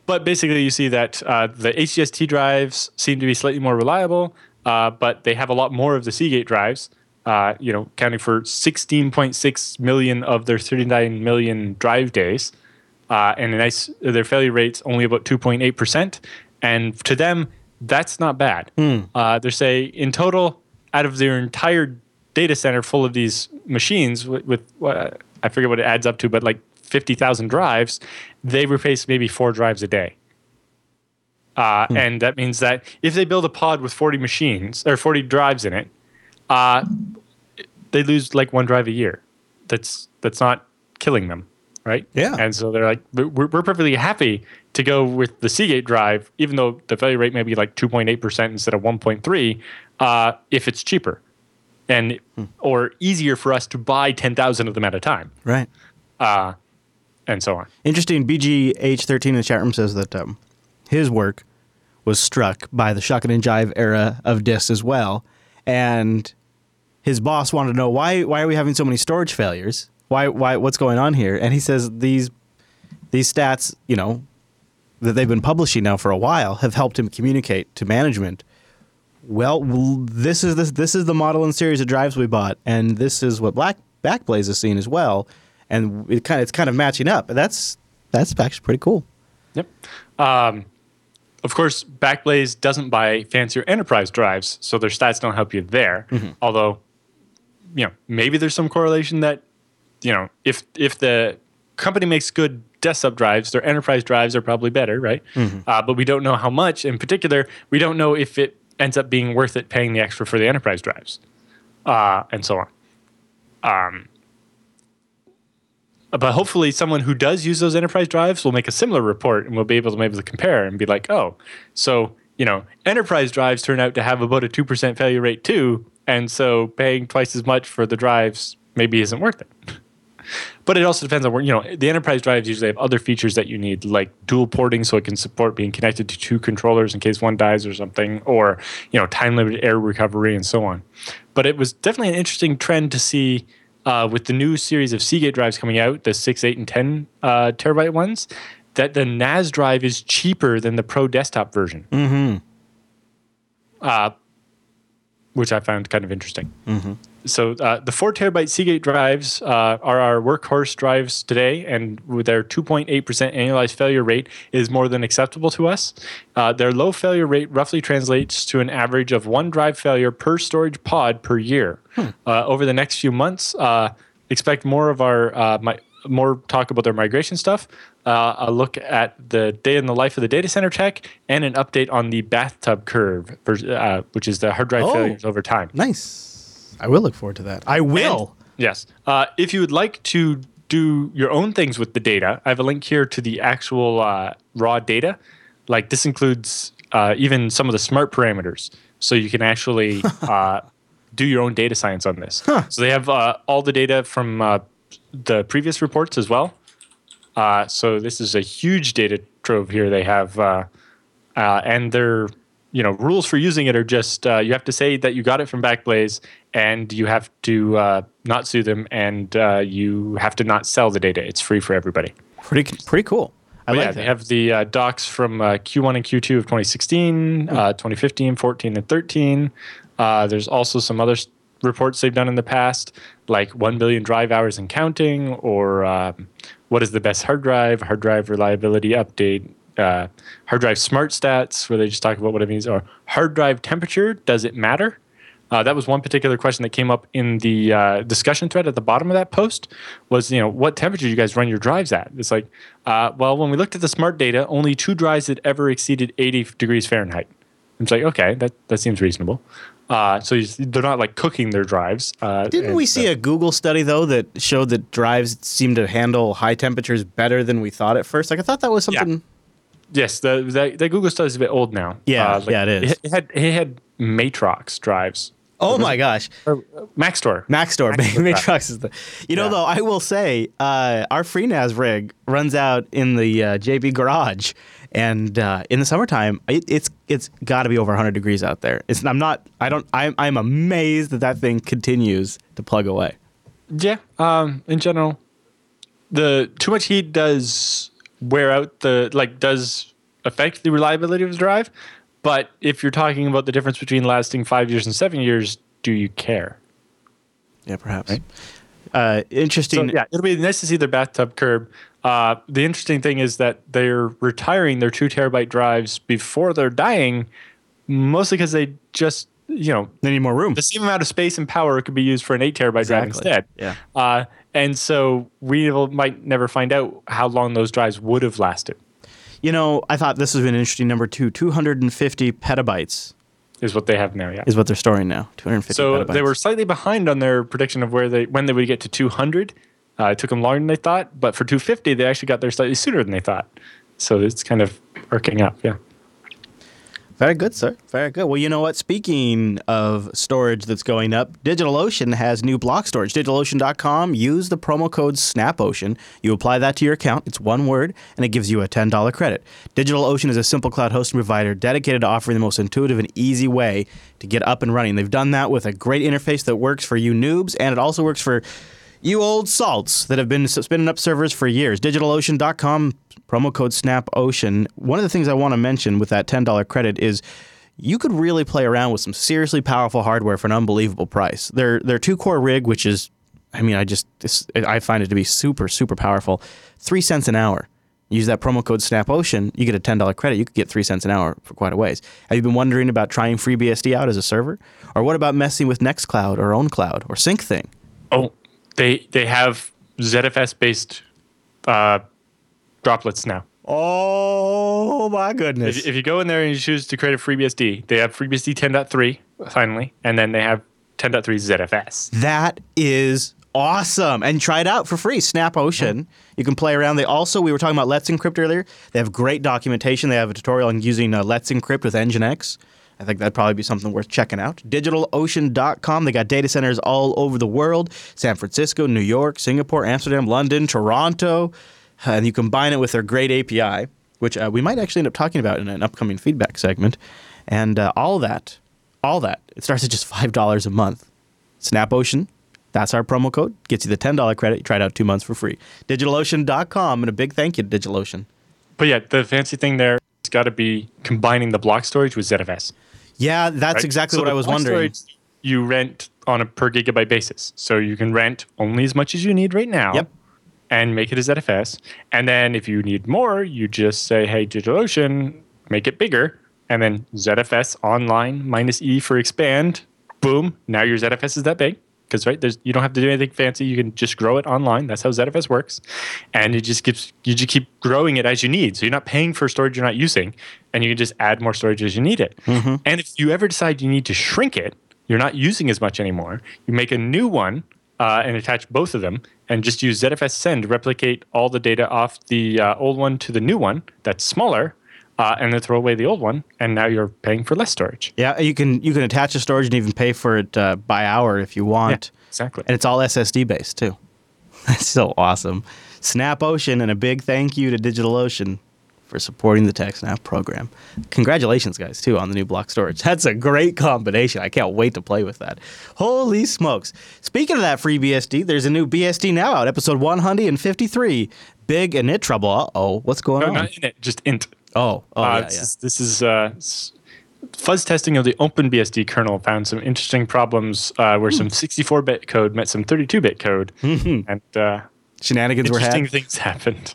But basically you see that the HDST drives seem to be slightly more reliable, but they have a lot more of the Seagate drives, counting for 16.6 million of their 39 million drive days. And their failure rate's only about 2.8%. And to them, that's not bad. They say in total, out of their entire data center full of these machines with I forget what it adds up to, but like 50,000 drives, they replace maybe 4 drives a day. And that means that if they build a pod with 40 machines or 40 drives in it, they lose like 1 drive a year. That's not killing them. Right? Yeah. And so they're like, we're perfectly happy to go with the Seagate drive, even though the failure rate may be like 2.8% instead of 1.3, if it's cheaper and or easier for us to buy 10,000 of them at a time. Right. And so on. Interesting. BGH13 in the chat room says that his work was struck by the shuck and jive era of disks as well. And his boss wanted to know, why are we having so many storage failures? Why? What's going on here? And he says these stats, that they've been publishing now for a while, have helped him communicate to management. Well, this is the model and series of drives we bought, and this is what Backblaze is seeing as well, and it's kind of matching up. That's actually pretty cool. Yep. Of course, Backblaze doesn't buy fancier enterprise drives, so their stats don't help you there. Mm-hmm. Although, maybe there's some correlation that. If the company makes good desktop drives, their enterprise drives are probably better, right? Mm-hmm. But we don't know how much. In particular, we don't know if it ends up being worth it paying the extra for the enterprise drives, and so on. But hopefully someone who does use those enterprise drives will make a similar report, and we'll be able to maybe compare and be like, oh, so, enterprise drives turn out to have about a 2% failure rate too, and so paying twice as much for the drives maybe isn't worth it. But it also depends on where, the enterprise drives usually have other features that you need, like dual porting, so it can support being connected to 2 controllers in case one dies or something, or, time-limited error recovery and so on. But it was definitely an interesting trend to see with the new series of Seagate drives coming out, the 6, 8, and 10 terabyte ones, that the NAS drive is cheaper than the Pro Desktop version, which I found kind of interesting. So the 4 terabyte Seagate drives are our workhorse drives today, and with their 2.8% annualized failure rate is more than acceptable to us. Their low failure rate roughly translates to an average of 1 drive failure per storage pod per year. Over the next few months, expect more of our more talk about their migration stuff, a look at the day in the life of the data center tech, and an update on the bathtub curve, which is the hard drive failures over time. Nice. I will look forward to that. I will. And, yes. If you would like to do your own things with the data, I have a link here to the actual raw data. Like, this includes even some of the smart parameters. So you can actually do your own data science on this. Huh. So they have all the data from the previous reports as well. So this is a huge data trove here they have. And their rules for using it are just you have to say that you got it from Backblaze, and you have to not sue them, and you have to not sell the data. It's free for everybody. Pretty cool. I like that. They have the docs from Q1 and Q2 of 2016, 2015, 14, and 13. There's also some other reports they've done in the past, like 1 billion drive hours and counting, or what is the best hard drive reliability update, hard drive smart stats, where they just talk about what it means, or hard drive temperature, does it matter? That was one particular question that came up in the discussion thread at the bottom of that post was, what temperature you guys run your drives at? It's like, well, when we looked at the smart data, only 2 drives had ever exceeded 80 degrees Fahrenheit. It's like, okay, that seems reasonable. So they're not, like, cooking their drives. Didn't we see a Google study, though, that showed that drives seemed to handle high temperatures better than we thought at first? Like, I thought that was something... Yeah. Yes, the Google study is a bit old now. Yeah, it is. It had Matrox drives. Oh my gosh. Maxtor. Matrox is the... though, I will say, our FreeNAS rig runs out in the JB garage. And in the summertime, it's got to be over 100 degrees out there. I'm amazed that thing continues to plug away. Yeah, in general. Too much heat does wear out does affect the reliability of the drive. But if you're talking about the difference between lasting 5 years and 7 years, do you care? Yeah, perhaps. Right? Interesting. So, yeah, it'll be nice to see their bathtub curve. The interesting thing is that they're retiring their 2 terabyte drives before they're dying, mostly because they just, they need more room. The same amount of space and power could be used for an 8 terabyte drive instead. Yeah. And so we might never find out how long those drives would have lasted. I thought this was an interesting number, too. 250 petabytes. Is what they have now, yeah. Is what they're storing now, 250 petabytes. So they were slightly behind on their prediction of when they would get to 200. It took them longer than they thought. But for 250, they actually got there slightly sooner than they thought. So it's kind of arcing up, yeah. Very good, sir. Very good. Well, you know what? Speaking of storage that's going up, DigitalOcean has new block storage. DigitalOcean.com. Use the promo code SnapOcean. You apply that to your account. It's one word, and it gives you a $10 credit. DigitalOcean is a simple cloud hosting provider dedicated to offering the most intuitive and easy way to get up and running. They've done that with a great interface that works for you noobs, and it also works for you old salts that have been spinning up servers for years. DigitalOcean.com, promo code SnapOcean. One of the things I want to mention with that $10 credit is you could really play around with some seriously powerful hardware for an unbelievable price. Their 2-core rig, which is, I find it to be super, super powerful, 3 cents an hour. Use that promo code SnapOcean, you get a $10 credit. You could get 3 cents an hour for quite a ways. Have you been wondering about trying FreeBSD out as a server? Or what about messing with Nextcloud or OwnCloud or SyncThing? Oh, they have ZFS-based droplets now. Oh, my goodness. If you go in there and you choose to create a FreeBSD, they have FreeBSD 10.3, finally, and then they have 10.3 ZFS. That is awesome. And try it out for free, SnapOcean. Mm-hmm. You can play around. We were talking about Let's Encrypt earlier. They have great documentation. They have a tutorial on using Let's Encrypt with Nginx. I think that'd probably be something worth checking out. DigitalOcean.com. They got data centers all over the world. San Francisco, New York, Singapore, Amsterdam, London, Toronto. And you combine it with their great API, which we might actually end up talking about in an upcoming feedback segment. And all that, it starts at just $5 a month. SnapOcean, that's our promo code. Gets you the $10 credit. You try it out 2 months for free. DigitalOcean.com. And a big thank you to DigitalOcean. But yeah, the fancy thing there, it's got to be combining the block storage with ZFS. Yeah, that's right? Exactly so what I was wondering. Storage, you rent on a per gigabyte basis. So you can rent only as much as you need right now. Yep. And make it a ZFS. And then if you need more, you just say, hey, DigitalOcean, make it bigger. And then ZFS online -E for expand. Boom. Now your ZFS is that big. because you don't have to do anything fancy. You can just grow it online. That's how ZFS works, and it just keeps you just keep growing it as you need. So you're not paying for storage you're not using, and you can just add more storage as you need it. Mm-hmm. And if you ever decide you need to shrink it, you're not using as much anymore. You make a new one and attach both of them, and just use ZFS send to replicate all the data off the old one to the new one that's smaller. And then throw away the old one, and now you're paying for less storage. Yeah, you can attach the storage and even pay for it by hour if you want. Yeah, exactly. And it's all SSD based too. That's so awesome. SnapOcean, and a big thank you to DigitalOcean for supporting the TechSnap program. Congratulations, guys, too, on the new block storage. That's a great combination. I can't wait to play with that. Holy smokes. Speaking of that free BSD, there's a new BSD Now out, episode 153. Big init trouble. Uh-oh. What's going on? No, not init, just int. This is fuzz testing of the OpenBSD kernel found some interesting problems where some 64-bit code met some 32-bit code, and shenanigans were had. Interesting things happened.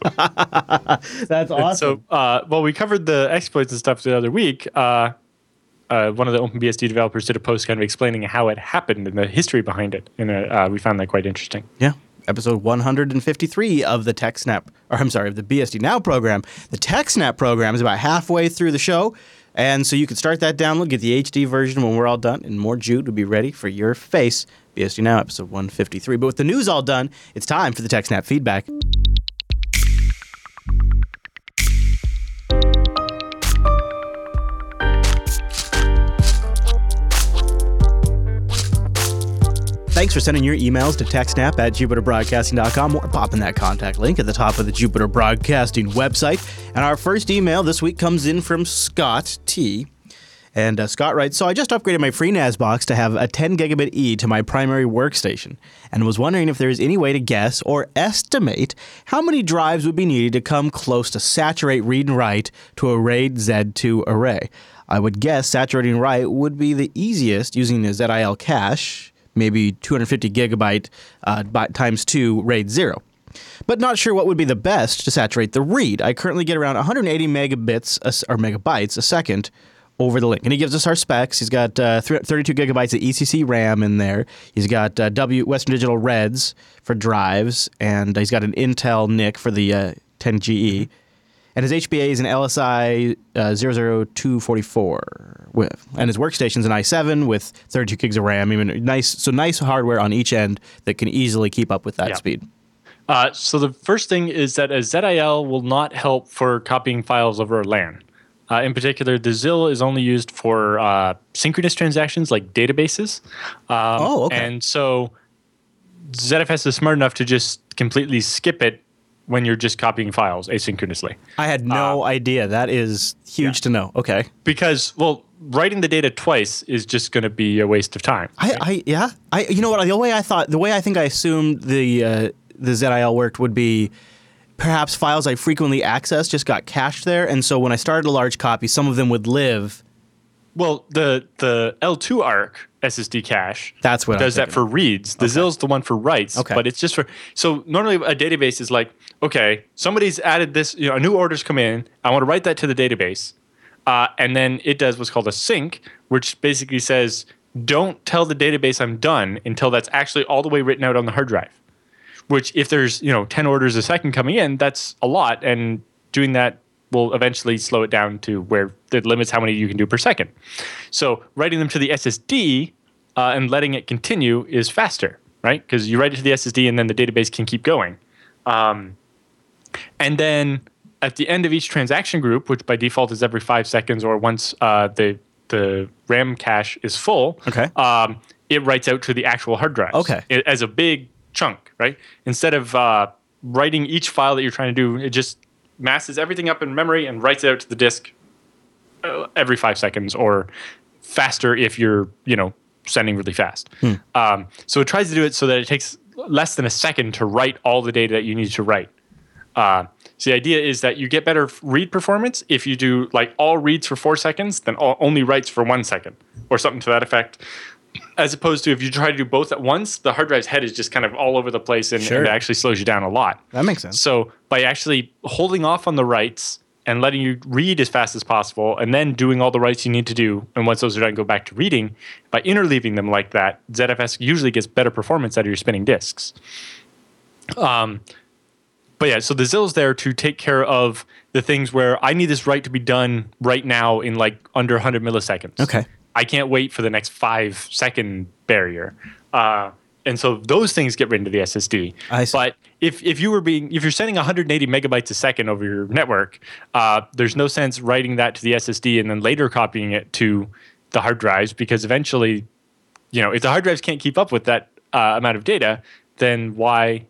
That's awesome. So, well, we covered the exploits and stuff the other week. One of the OpenBSD developers did a post kind of explaining how it happened and the history behind it, and we found that quite interesting. Yeah. Episode 153 of the TechSnap, or I'm sorry, of the BSD Now program. The TechSnap program is about halfway through the show, and so you can start that download, get the HD version when we're all done, and more Jude will be ready for your face. BSD Now, episode 153. But with the news all done, it's time for the TechSnap feedback. Thanks for sending your emails to TechSnap at JupiterBroadcasting.com or popping that contact link at the top of the Jupiter Broadcasting website. And our first email this week comes in from Scott T. And Scott writes, so I just upgraded my FreeNAS box to have a 10 gigabit E to my primary workstation and was wondering if there is any way to guess or estimate how many drives would be needed to come close to saturate read and write to a RAID Z2 array. I would guess saturating write would be the easiest using a ZIL cache, maybe 250 gigabyte times 2 RAID 0. But not sure what would be the best to saturate the read. I currently get around 180 megabytes a second over the link. And he gives us our specs. He's got 32 gigabytes of ECC RAM in there. He's got Western Digital Reds for drives. And he's got an Intel NIC for the 10GE. And his HBA is an LSI 00244 with, and his workstation's an i7 with 32 gigs of RAM. Even nice hardware on each end that can easily keep up with that speed. So the first thing is that a ZIL will not help for copying files over LAN. In particular, the ZIL is only used for synchronous transactions like databases. Okay. And so ZFS is smart enough to just completely skip it when you're just copying files asynchronously. I had no idea. That is huge to know. Okay. Because, well, writing the data twice is just going to be a waste of time. Right? You know what? The way I assumed the ZIL worked would be perhaps files I frequently accessed just got cached there, and so when I started a large copy, some of them would live. Well, the L2 ARC SSD cache does that for reads. The ZIL's the one for writes, but it's just for... So normally a database is like, okay, somebody's added this, a new order's come in, I want to write that to the database, and then it does what's called a sync, which basically says, don't tell the database I'm done until that's actually all the way written out on the hard drive, which if there's 10 orders a second coming in, that's a lot, and doing that will eventually slow it down to where it limits how many you can do per second. So writing them to the SSD and letting it continue is faster, right? Because you write it to the SSD and then the database can keep going. And then at the end of each transaction group, which by default is every 5 seconds or once the RAM cache is full, it writes out to the actual hard drive as a big chunk, right? Instead of writing each file that you're trying to do, it just masses everything up in memory and writes it out to the disk every 5 seconds or faster if you're, sending really fast. So it tries to do it so that it takes less than a second to write all the data that you need to write. So the idea is that you get better read performance if you do like all reads for 4 seconds, then only writes for 1 second or something to that effect. As opposed to if you try to do both at once, the hard drive's head is just kind of all over the place and it actually slows you down a lot. That makes sense. So by actually holding off on the writes and letting you read as fast as possible, and then doing all the writes you need to do. And once those are done, go back to reading. By interleaving them like that, ZFS usually gets better performance out of your spinning disks. But yeah, so the Zill's there to take care of the things where I need this write to be done right now in like under 100 milliseconds. Okay. I can't wait for the next 5-second barrier. And so those things get written to the SSD. But if you're sending 180 megabytes a second over your network, there's no sense writing that to the SSD and then later copying it to the hard drives, because eventually, you know, if the hard drives can't keep up with that amount of data, then why?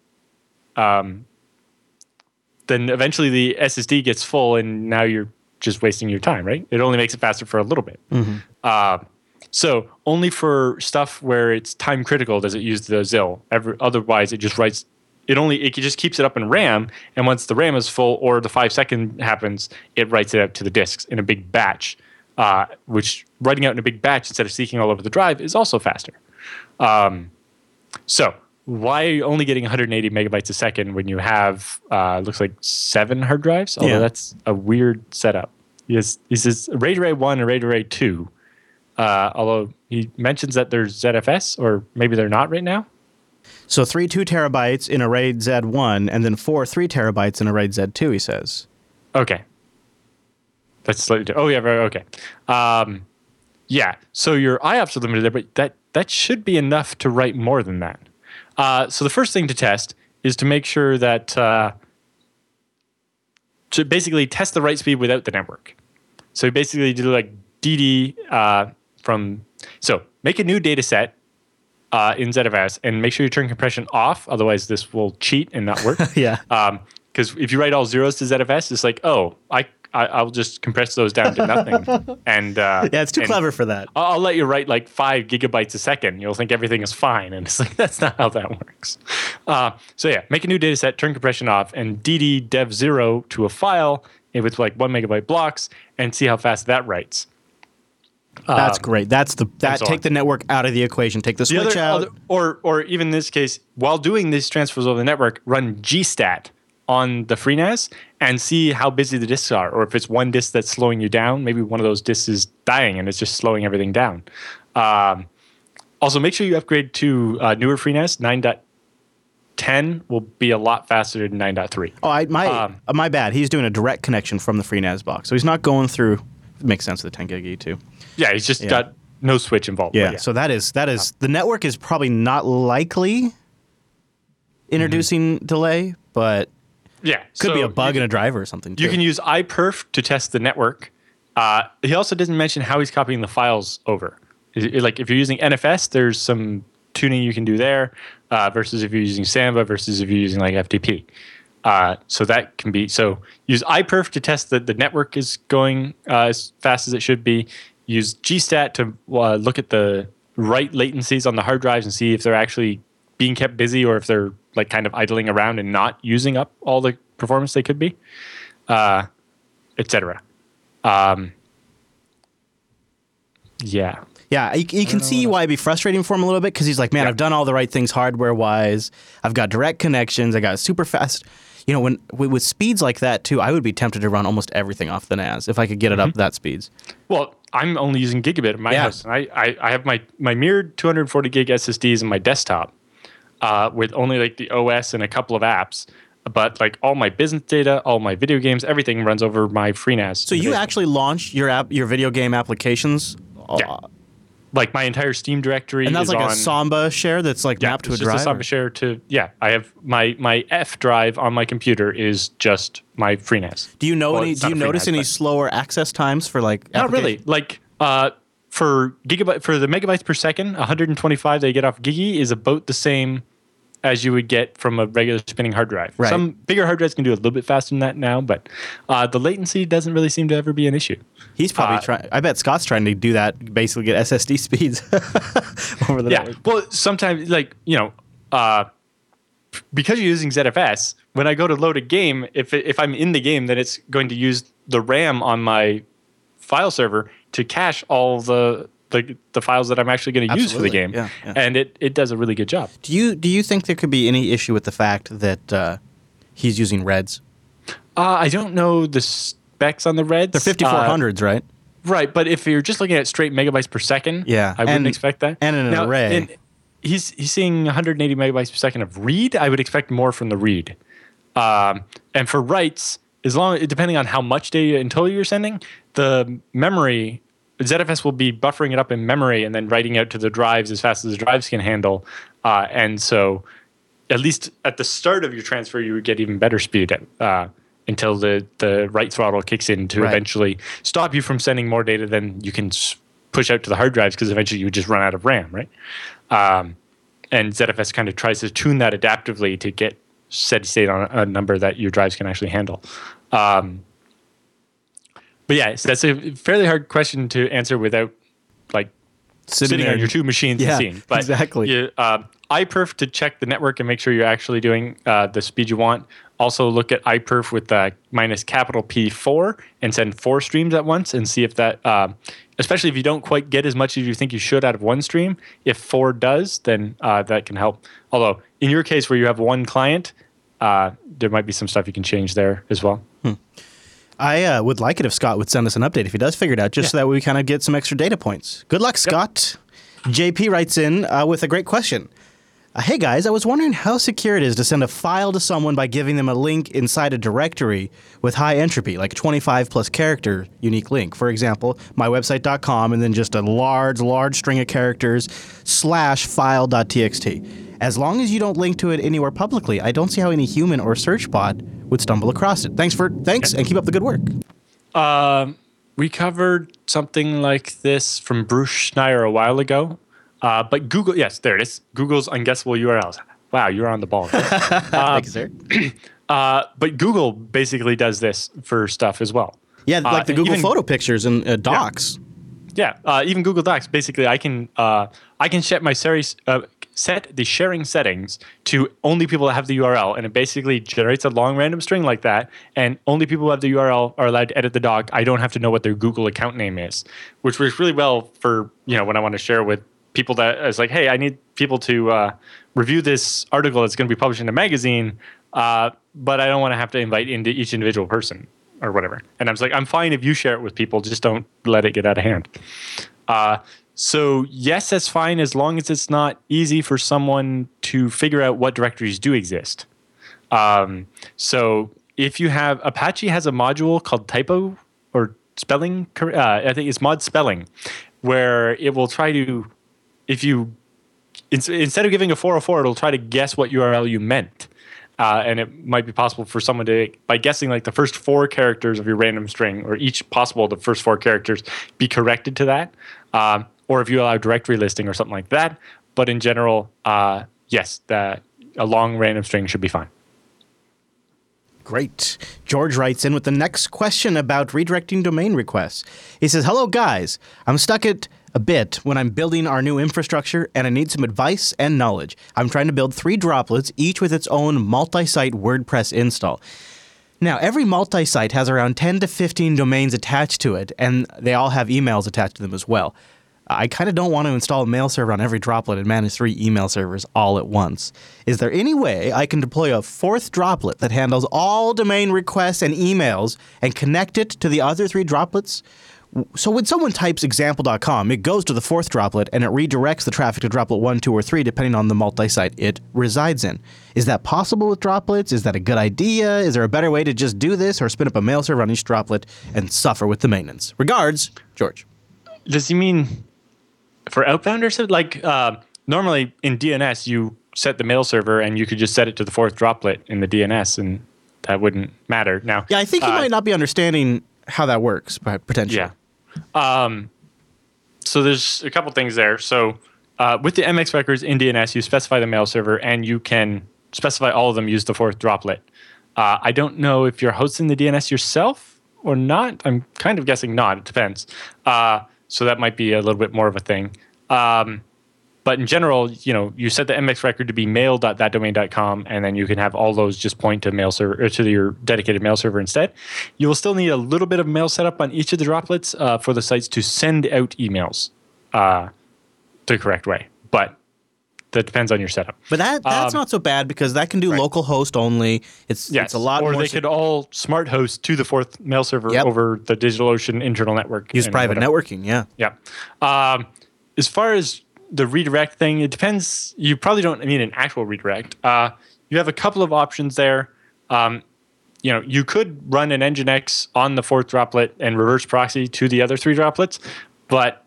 Then eventually the SSD gets full, and now you're just wasting your time, right? It only makes it faster for a little bit. Mm-hmm. So only for stuff where it's time critical does it use the ZIL. Otherwise, it just writes. It just keeps it up in RAM, and once the RAM is full or the 5-second happens, it writes it up to the disks in a big batch. Which writing out in a big batch instead of seeking all over the drive is also faster. So why are you only getting 180 megabytes a second when you have looks like 7 hard drives? Although that's a weird setup. This is RAID Array 1 and RAID Array 2. Although he mentions that there's ZFS, or maybe they're not right now. So 3 2-terabytes in a RAID Z1, and then 4 3-terabytes in a RAID Z2, he says. Okay. That's slightly different. Oh, yeah, okay. Yeah, so your IOPS are limited there, but that should be enough to write more than that. So the first thing to test is to make sure that, to basically test the write speed without the network. So you basically do like DD so make a new data set in ZFS and make sure you turn compression off. Otherwise, this will cheat and not work. Because if you write all zeros to ZFS, it's like, oh, I'll just compress those down to nothing. And it's too clever for that. I'll let you write like 5 gigabytes a second. You'll think everything is fine. And it's like, that's not how that works. So yeah, make a new data set, turn compression off, and DD dev 0 to a file with like 1 megabyte blocks and see how fast that writes. That's great. Take the network out of the equation. Take the switch out. Or even in this case, while doing these transfers over the network, run GStat on the FreeNAS and see how busy the disks are, or if it's one disk that's slowing you down. Maybe one of those disks is dying and it's just slowing everything down. Also, make sure you upgrade to newer FreeNAS. 9.10 will be a lot faster than 9.3. Oh, my bad. He's doing a direct connection from the FreeNAS box, so he's not going through. It makes sense with the 10 gig E2. Yeah, he's just got no switch involved. Yeah, so that is the network is probably not likely introducing delay, but could be a bug in a driver or something too. You can use iPerf to test the network. He also doesn't mention how he's copying the files over. Like if you're using NFS, there's some tuning you can do there versus if you're using Samba versus if you're using like FTP. So that can be, use iPerf to test that the network is going as fast as it should be. Use GStat to look at the write latencies on the hard drives and see if they're actually being kept busy or if they're like kind of idling around and not using up all the performance they could be, etc. Yeah, you can see why it'd be frustrating for him a little bit, because he's like, man, I've done all the right things hardware-wise. I've got direct connections. I got super fast. You know, with speeds like that, too, I would be tempted to run almost everything off the NAS if I could get it up that speeds. Well, I'm only using gigabit in my house. And I have my mirrored 240 gig SSDs in my desktop with only like the OS and a couple of apps. But like all my business data, all my video games, everything runs over my FreeNAS. So you actually launch your video game applications? Yeah. Like my entire Steam directory, and that's is like a Samba share that's like mapped to a drive. Just a Samba share I have my F drive on my computer is just my FreeNAS. Do you know do you notice any slower access times for like? Not really. Like for the megabytes per second, 125 they get off Gigi is about the same as you would get from a regular spinning hard drive. Right. Some bigger hard drives can do a little bit faster than that now, but the latency doesn't really seem to ever be an issue. He's probably trying. I bet Scott's trying to do that, basically get SSD speeds over the network. Well, sometimes, like, you know, because you're using ZFS, when I go to load a game, if I'm in the game, then it's going to use the RAM on my file server to cache all the files that I'm actually going to use for the game, and it does a really good job. Do you think there could be any issue with the fact that he's using REDs? I don't know the specs on the Reds. They're 5400s, right? Right, but if you're just looking at straight megabytes per second, I wouldn't expect that. And an array. And he's seeing 180 megabytes per second of read. I would expect more from the read. And for writes, as long depending on how much data in total you're sending, the memory ZFS will be buffering it up in memory and then writing out to the drives as fast as the drives can handle. And so, at least at the start of your transfer, you would get even better speed until the write throttle kicks in to eventually stop you from sending more data than you can push out to the hard drives, because eventually you would just run out of RAM, right? And ZFS kind of tries to tune that adaptively to get steady state on a number that your drives can actually handle. But yeah, that's a fairly hard question to answer without like sitting on your two machines and seeing. But exactly. iPerf to check the network and make sure you're actually doing the speed you want. Also look at iPerf with -P4 and send 4 streams at once and see if that, especially if you don't quite get as much as you think you should out of one stream, if 4 does, then that can help. Although in your case where you have one client, there might be some stuff you can change there as well. I would like it if Scott would send us an update if he does figure it out, just so that we kind of get some extra data points. Good luck, Scott. Yep. JP writes in with a great question. Hey, guys, I was wondering how secure it is to send a file to someone by giving them a link inside a directory with high entropy, like a 25-plus character unique link. For example, mywebsite.com and then just a large string of characters /file.txt. As long as you don't link to it anywhere publicly, I don't see how any human or search bot would stumble across it. Thanks, and keep up the good work. We covered something like this from Bruce Schneier a while ago. But Google, yes, there it is. Google's unguessable URLs. Wow, you're on the ball. Thank you, sir. But Google basically does this for stuff as well. Yeah, like the Google photo pictures and Docs. Yeah, even Google Docs. Basically, I can set my set the sharing settings to only people that have the URL, and it basically generates a long random string like that, and only people who have the URL are allowed to edit the doc. I don't have to know what their Google account name is, which works really well for when I want to share with people that is like, hey, I need people to review this article that's going to be published in a magazine, but I don't want to have to invite into each individual person or whatever. And I was like, I'm fine if you share it with people, just don't let it get out of hand. So yes, that's fine as long as it's not easy for someone to figure out what directories do exist. So if you have, Apache has a module called typo or spelling, I think it's mod spelling, where it will try to, if you, instead of giving a 404, it'll try to guess what URL you meant. And it might be possible for someone to, by guessing like the first 4 characters of your random string, or each possible the first 4 characters, be corrected to that. Or if you allow directory listing or something like that. But in general, yes, a long random string should be fine. Great. George writes in with the next question about redirecting domain requests. He says, hello, guys. I'm stuck at a bit when I'm building our new infrastructure, and I need some advice and knowledge. I'm trying to build 3 droplets, each with its own multi-site WordPress install. Now, every multi-site has around 10 to 15 domains attached to it, and they all have emails attached to them as well. I kind of don't want to install a mail server on every droplet and manage 3 email servers all at once. Is there any way I can deploy a 4th droplet that handles all domain requests and emails and connect it to the other 3 droplets? So when someone types example.com, it goes to the 4th droplet and it redirects the traffic to droplet 1, 2, or 3, depending on the multi-site it resides in. Is that possible with droplets? Is that a good idea? Is there a better way to just do this, or spin up a mail server on each droplet and suffer with the maintenance? Regards, George. Does he mean for outbound or something? Like normally in DNS, you set the mail server and you could just set it to the 4th droplet in the DNS, and that wouldn't matter. Now, yeah, I think he might not be understanding how that works, but potentially. Yeah. So there's a couple things there. So with the MX records in DNS, you specify the mail server, and you can specify all of them use the 4th droplet. I don't know if you're hosting the DNS yourself or not. I'm kind of guessing not. It depends. So that might be a little bit more of a thing. But in general, you set the MX record to be mail.thatdomain.com, and then you can have all those just point to mail server or to your dedicated mail server instead. You will still need a little bit of mail setup on each of the droplets for the sites to send out emails the correct way. But That depends on your setup. But that's not so bad because that can do local host only. It's a lot more. Or they could all smart host to the fourth mail server over the DigitalOcean internal network. Use private networking, yeah. As far as the redirect thing, it depends. You probably don't need an actual redirect. You have a couple of options there. You could run an Nginx on the fourth droplet and reverse proxy to the other three droplets, but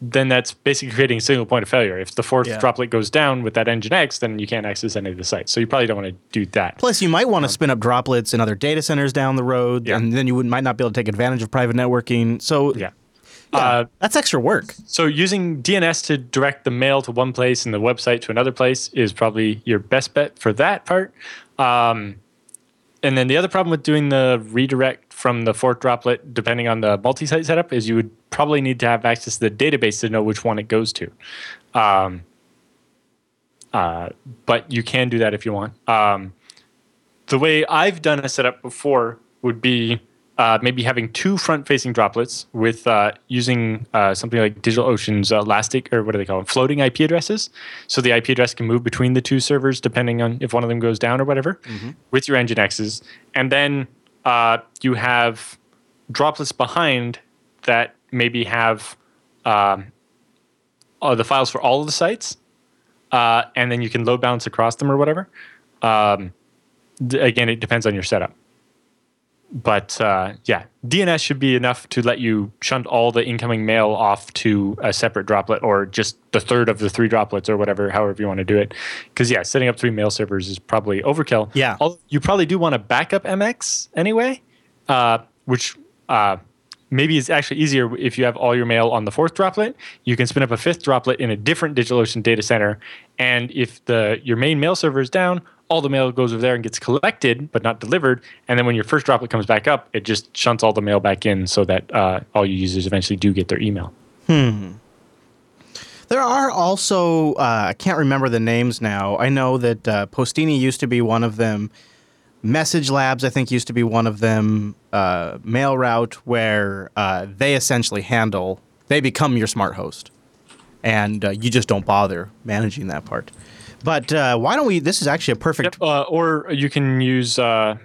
then that's basically creating a single point of failure. If the fourth droplet goes down with that Nginx, then you can't access any of the sites. So you probably don't want to do that. Plus, you might want to spin up droplets in other data centers down the road, and then you might not be able to take advantage of private networking. So that's extra work. So using DNS to direct the mail to one place and the website to another place is probably your best bet for that part. And then the other problem with doing the redirect from the fourth droplet, depending on the multi-site setup, is you would probably need to have access to the database to know which one it goes to. But you can do that if you want. The way I've done a setup before would be maybe having two front-facing droplets with using something like DigitalOcean's elastic, or what do they call them, floating IP addresses. So the IP address can move between the two servers depending on if one of them goes down or whatever with your Nginx's. And then you have droplets behind that maybe have the files for all of the sites, and then you can load balance across them or whatever. Again, it depends on your setup. But DNS should be enough to let you shunt all the incoming mail off to a separate droplet or just the third of the three droplets or whatever, however you want to do it. Because, setting up three mail servers is probably overkill. Yeah. You probably do want to back up MX anyway, which maybe is actually easier if you have all your mail on the fourth droplet. You can spin up a fifth droplet in a different DigitalOcean data center. And if your main mail server is down, all the mail goes over there and gets collected but not delivered. And then when your first droplet comes back up, it just shunts all the mail back in so that all your users eventually do get their email. There are also, I can't remember the names now. I know that Postini used to be one of them. Message Labs, I think, used to be one of them. MailRoute, where they essentially they become your smart host. And you just don't bother managing that part. But why don't we? This is actually a perfect. Yep, or you can use for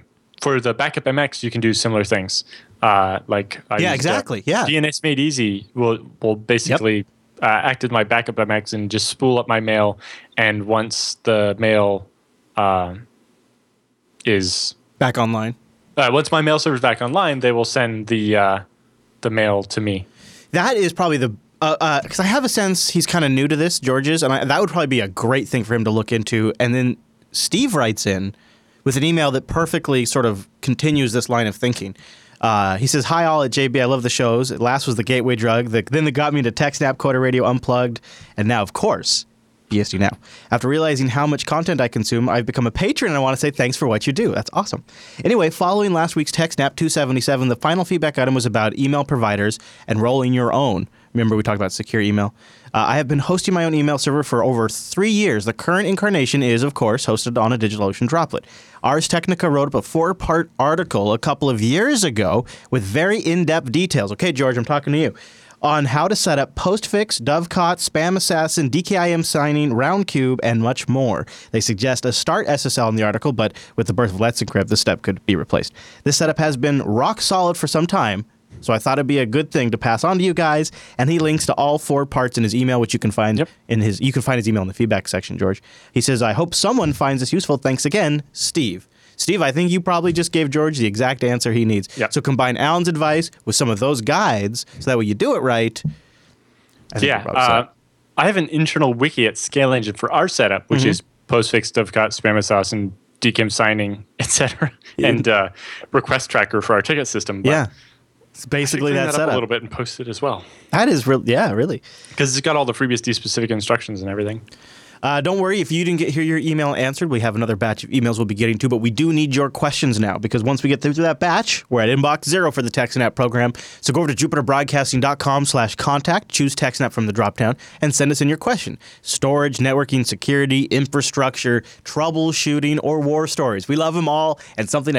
the backup MX. You can do similar things, like DNS Made Easy will basically act as my backup MX and just spool up my mail. And once the mail is back online, once my mail server is back online, they will send the mail to me. That is probably the. Because I have a sense he's kind of new to this, Georges, and that would probably be a great thing for him to look into. And then Steve writes in with an email that perfectly sort of continues this line of thinking. He says, "Hi all, at JB, I love the shows. At last was the gateway drug, then that got me into TechSnap, Coda Radio, Unplugged, and now, of course, BSD Now. After realizing how much content I consume, I've become a patron, and I want to say thanks for what you do." That's awesome. Anyway, following last week's TechSnap 277, the final feedback item was about email providers and rolling your own. Remember, we talked about secure email. I have been hosting my own email server for over 3 years. The current incarnation is, of course, hosted on a DigitalOcean droplet. Ars Technica wrote up a 4-part article a couple of years ago with very in-depth details. Okay, George, I'm talking to you. On how to set up Postfix, Dovecot, SpamAssassin, DKIM signing, RoundCube, and much more. They suggest a start SSL in the article, but with the birth of Let's Encrypt, this step could be replaced. This setup has been rock solid for some time, so I thought it'd be a good thing to pass on to you guys. And he links to all 4 parts in his email, which you can find you can find his email in the feedback section, George. He says, "I hope someone finds this useful. Thanks again, Steve." Steve, I think you probably just gave George the exact answer he needs. Yep. So combine Alan's advice with some of those guides, so that way you do it right. I have an internal wiki at Scale Engine for our setup, which is Postfix, Dovecot, SpamAssassin, DKIM signing, etc., and request tracker for our ticket system. But it's basically that setup. Up a little bit and post it as well. That is really. Because it's got all the FreeBSD specific instructions and everything. Don't worry if you didn't hear your email answered. We have another batch of emails we'll be getting to, but we do need your questions now, because once we get through that batch, we're at inbox 0 for the TechSnap program. So go over to jupiterbroadcasting.com/contact, choose TechSnap from the dropdown, and send us in your question. Storage, networking, security, infrastructure, troubleshooting, or war stories. We love them all, and anything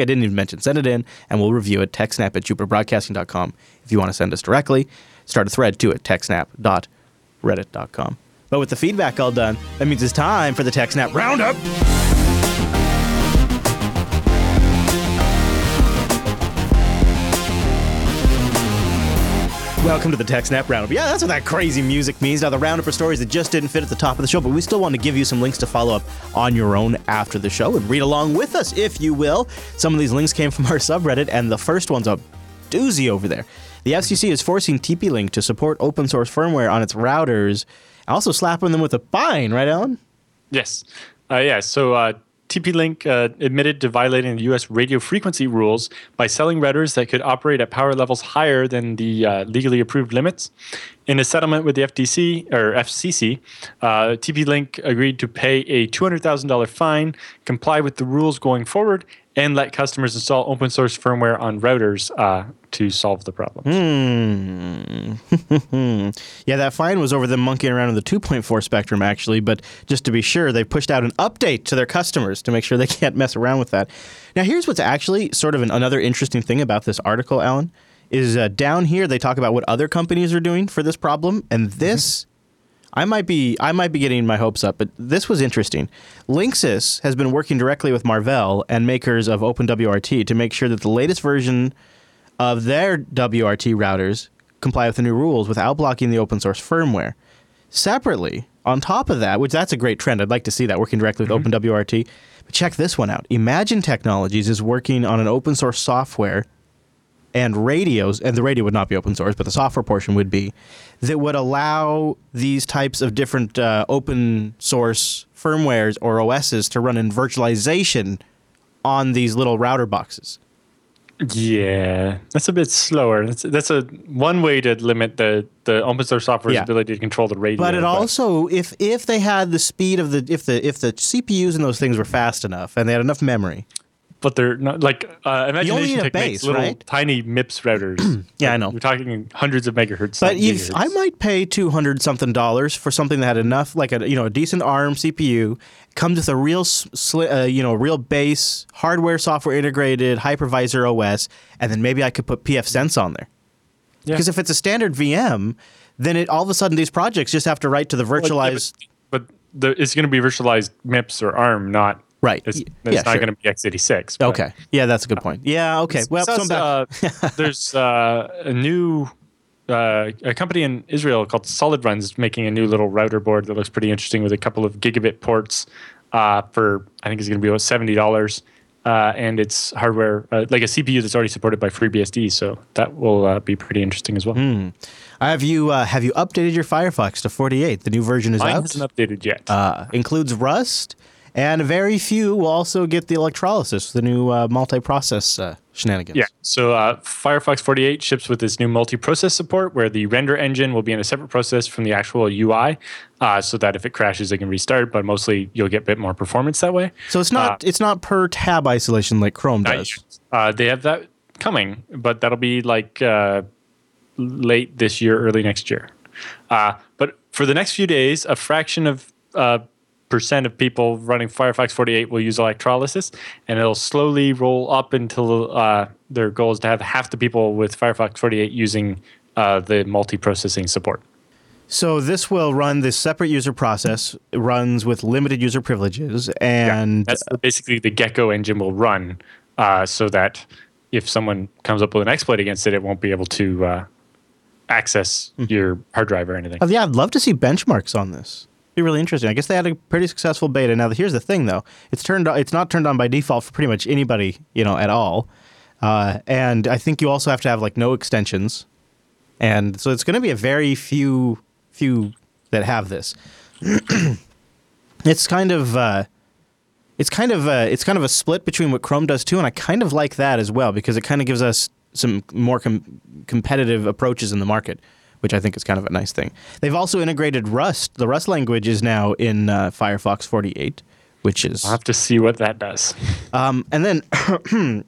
I didn't even mention, send it in, and we'll review it. TechSnap@jupiterbroadcasting.com if you want to send us directly. Start a thread, too, at techsnap.reddit.com. But with the feedback all done, that means it's time for the TechSnap Roundup! Welcome to the TechSnap Roundup. Yeah, that's what that crazy music means. Now, the roundup for stories that just didn't fit at the top of the show, but we still want to give you some links to follow up on your own after the show and read along with us, if you will. Some of these links came from our subreddit, and the first one's a doozy over there. The FCC is forcing TP-Link to support open source firmware on its routers, also slapping them with a fine, right, Alan? Yes. TP-Link admitted to violating the U.S. radio frequency rules by selling routers that could operate at power levels higher than the legally approved limits. In a settlement with the FCC, TP-Link agreed to pay a $200,000 fine, comply with the rules going forward, and let customers install open source firmware on routers to solve the problem. Yeah, that fine was over them monkeying around in the 2.4 spectrum, actually. But just to be sure, they pushed out an update to their customers to make sure they can't mess around with that. Now, here's what's actually sort of another interesting thing about this article, Alan, is down here they talk about what other companies are doing for this problem. And this... I might be getting my hopes up, but this was interesting. Linksys has been working directly with Marvell and makers of OpenWrt to make sure that the latest version of their WRT routers comply with the new rules without blocking the open source firmware. Separately, on top of that, which that's a great trend. I'd like to see that, working directly with OpenWrt. But check this one out. Imagine Technologies is working on an open source software and radios, and the radio would not be open source, but the software portion would be, that would allow these types of different open source firmwares or OSs to run in virtualization on these little router boxes. Yeah, that's a bit slower. That's a one way to limit the open source software's ability to control the radio. But it also, if they had the speed of the CPUs and those things were fast enough and they had enough memory. But they're not like Imagination Tech makes little tiny MIPS routers. Yeah, I know. We're talking hundreds of megahertz. But I might pay $200-something for something that had enough, like a decent ARM CPU, comes with a real base hardware, software integrated hypervisor OS, and then maybe I could put pfSense on there. Yeah. Because if it's a standard VM, then all of a sudden these projects just have to write to the virtualized. But it's going to be virtualized MIPS or ARM, not. Right. It's not going to be x86. But, okay. Yeah, that's a good point. Yeah, okay. Well, there's a company in Israel called SolidRun is making a new little router board that looks pretty interesting with a couple of gigabit ports for, I think it's going to be about $70. And it's hardware, like a CPU that's already supported by FreeBSD, so that will be pretty interesting as well. Have you updated your Firefox to 48? The new version is out? Mine hasn't updated yet. Includes Rust. And very few will also get the electrolysis, the new multi-process shenanigans. Yeah, so Firefox 48 ships with this new multi-process support where the render engine will be in a separate process from the actual UI so that if it crashes, it can restart, but mostly you'll get a bit more performance that way. So it's not per tab isolation like Chrome does. They have that coming, but that'll be like late this year, early next year. But for the next few days, a fraction of... percent of people running Firefox 48 will use electrolysis, and it'll slowly roll up until their goal is to have half the people with Firefox 48 using the multi-processing support. So this will run this separate user process, it runs with limited user privileges, and... Yeah, that's basically the Gecko engine will run so that if someone comes up with an exploit against it, it won't be able to access your hard drive or anything. Oh, yeah, I'd love to see benchmarks on this. Be really interesting. I guess they had a pretty successful beta. Now, here's the thing, though. It's not turned on by default for pretty much anybody, at all. And I think you also have to have no extensions. And so it's going to be a very few that have this. It's kind of a split between what Chrome does too, and I kind of like that as well because it kind of gives us some more competitive approaches in the market, which I think is kind of a nice thing. They've also integrated Rust. The Rust language is now in Firefox 48, which is... I'll have to see what that does. And then, I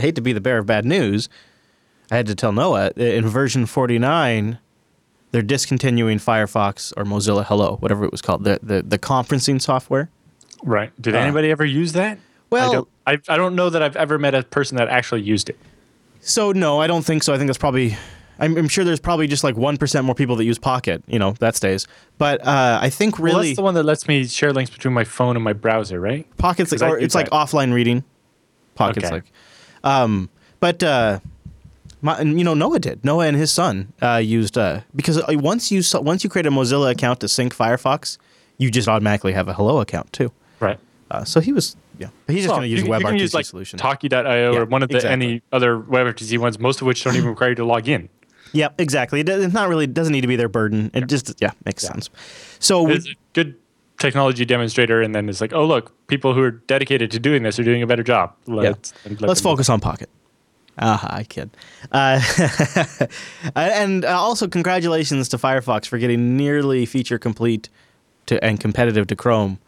hate to be the bearer of bad news, I had to tell Noah, in version 49, they're discontinuing Firefox or Mozilla Hello, whatever it was called, the conferencing software. Right. Did anybody ever use that? Well... I don't know that I've ever met a person that actually used it. So, no, I don't think so. I think that's probably... I'm sure there's probably just like 1% more people that use Pocket, you know, that stays. But I think really... Well, that's the one that lets me share links between my phone and my browser, right? Pocket's like, or it's like offline reading. Pocket's okay. Noah did. Noah and his son used... because once you create a Mozilla account to sync Firefox, you just automatically have a Hello account too. Right. So he was... Yeah, but he's just going to use WebRTC solution. Talkie.io or one of the any other WebRTC ones, most of which don't even require you to log in. Yeah, exactly. It's not really, it doesn't need to be their burden. It just makes sense. So it's a good technology demonstrator, and then it's like, oh look, people who are dedicated to doing this are doing a better job. Let's focus on Pocket. I kid. And also congratulations to Firefox for getting nearly feature complete and competitive to Chrome.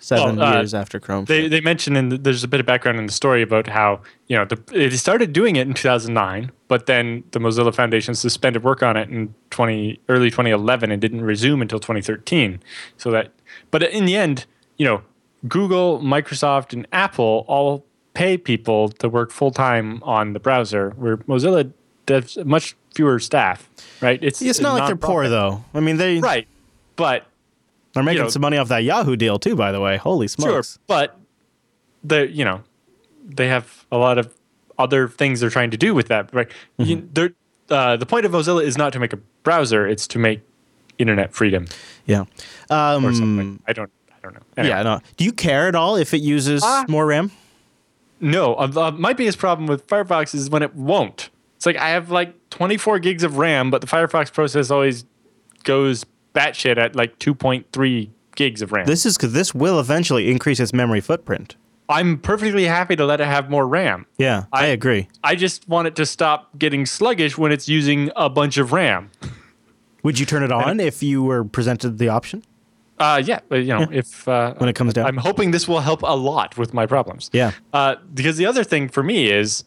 7 years after Chrome. They mentioned, and there's a bit of background in the story about how, you know, they started doing it in 2009, but then the Mozilla Foundation suspended work on it in early 2011 and didn't resume until 2013. So that, but in the end, you know, Google, Microsoft, and Apple all pay people to work full time on the browser, where Mozilla does much fewer staff, right? It's not like they're poor though. I mean, they right, but. They're making some money off that Yahoo deal too, by the way. Holy smokes! Sure, but they have a lot of other things they're trying to do with that, right? Mm-hmm. The point of Mozilla is not to make a browser; it's to make internet freedom. Yeah, or something. I don't know. Anyway. Yeah, no. Do you care at all if it uses more RAM? No. My biggest problem with Firefox is when it won't. It's like I have like 24 gigs of RAM, but the Firefox process always goes batshit at like 2.3 gigs of RAM. This is because this will eventually increase its memory footprint. I'm perfectly happy to let it have more RAM. Yeah, I agree. I just want it to stop getting sluggish when it's using a bunch of RAM. Would you turn it on if you were presented the option? Yeah, but if when it comes down, I'm hoping this will help a lot with my problems. Yeah, because the other thing for me is.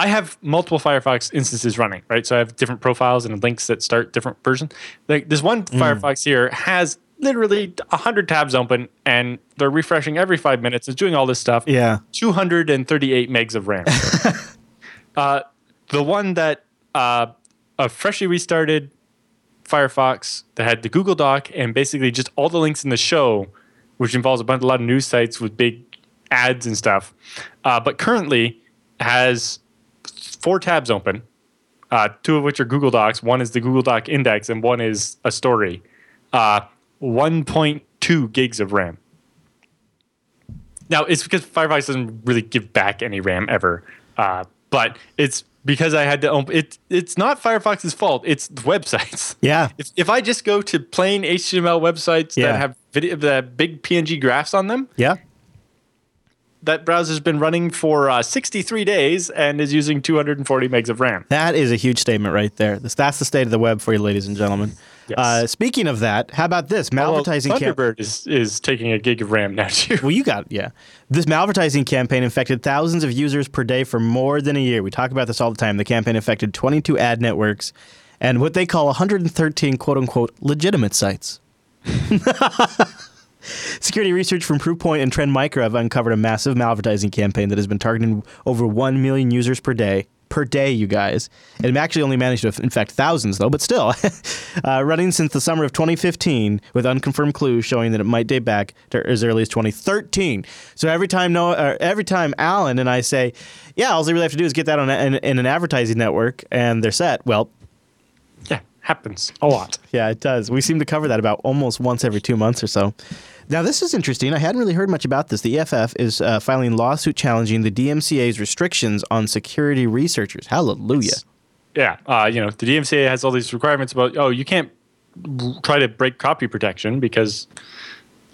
I have multiple Firefox instances running, right? So I have different profiles and links that start different versions. Like this one Firefox here has literally 100 tabs open, and they're refreshing every 5 minutes. It's doing all this stuff. Yeah, 238 megs of RAM. The one that a freshly restarted Firefox that had the Google Doc and basically just all the links in the show, which involves a lot of news sites with big ads and stuff, but currently has 4 tabs open, 2 of which are Google Docs. One is the Google Doc index, and one is a story. 1.2 gigs of RAM. Now, it's because Firefox doesn't really give back any RAM ever, but it's because I had to open it. It's not Firefox's fault. It's websites. Yeah. If I just go to plain HTML websites that have video, that big PNG graphs on them. Yeah. That browser's been running for 63 days and is using 240 megs of RAM. That is a huge statement right there. That's the state of the web for you, ladies and gentlemen. Yes. Speaking of that, how about this? Malvertising Thunderbird is taking a gig of RAM now, too. Well, you got it, yeah. This malvertising campaign infected thousands of users per day for more than a year. We talk about this all the time. The campaign affected 22 ad networks and what they call 113, quote-unquote, legitimate sites. Security research from Proofpoint and Trend Micro have uncovered a massive malvertising campaign that has been targeting over 1 million users per day. Per day, you guys. It actually only managed to infect thousands, though, but still. Running since the summer of 2015 with unconfirmed clues showing that it might date back to as early as 2013. So every time Alan and I say, yeah, all they really have to do is get that on in an advertising network and they're set, well... Yeah, happens a lot. Yeah, it does. We seem to cover that about almost once every 2 months or so. Now, this is interesting. I hadn't really heard much about this. The EFF is filing a lawsuit challenging the DMCA's restrictions on security researchers. Hallelujah. The DMCA has all these requirements about, you can't try to break copy protection because,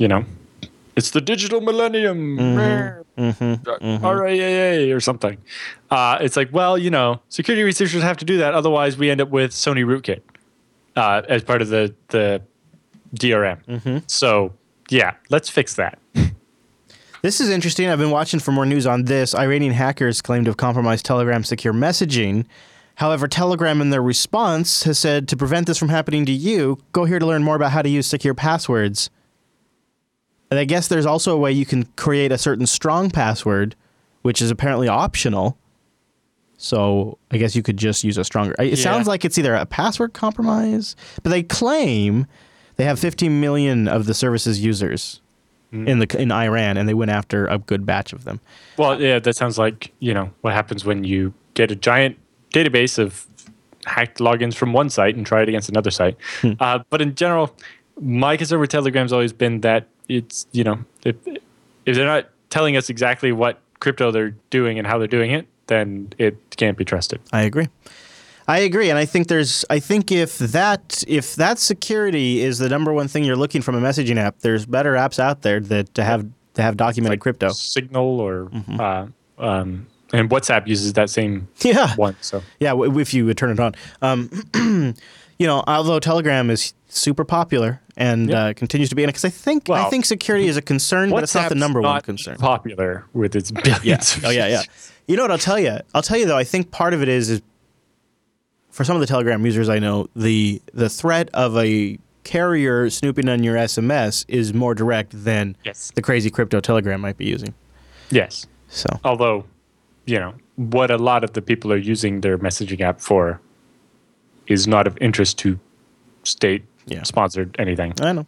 it's the digital millennium. RIAA or something. It's like, security researchers have to do that. Otherwise, we end up with Sony Rootkit as part of the DRM. Mm-hmm. So... yeah, let's fix that. This is interesting. I've been watching for more news on this. Iranian hackers claim to have compromised Telegram secure messaging. However, Telegram in their response has said, to prevent this from happening to you, go here to learn more about how to use secure passwords. And I guess there's also a way you can create a certain strong password, which is apparently optional, So I guess you could just use a stronger... It sounds like it's either a password compromise, but they claim they have 15 million of the service's users in Iran, and they went after a good batch of them. Well, yeah, that sounds like, you know, what happens when you get a giant database of hacked logins from one site and try it against another site. But in general, my concern with Telegram's always been that it's, you know, if they're not telling us exactly what crypto they're doing and how they're doing it, then it can't be trusted. I agree. And I think if that security is the number one thing you're looking from a messaging app, there's better apps out there that to have documented like crypto. Signal or and WhatsApp uses that same one. So yeah, if you would turn it on. You know, although Telegram is super popular and continues to be in it, because I think security is a concern, but it's not the number one concern. Popular with its billions. You know what? I'll tell you though. I think part of it is for some of the Telegram users I know, the threat of a carrier snooping on your SMS is more direct than the crazy crypto Telegram might be using. Yes. So although, you know, what a lot of the people are using their messaging app for is not of interest to state sponsored anything. I know.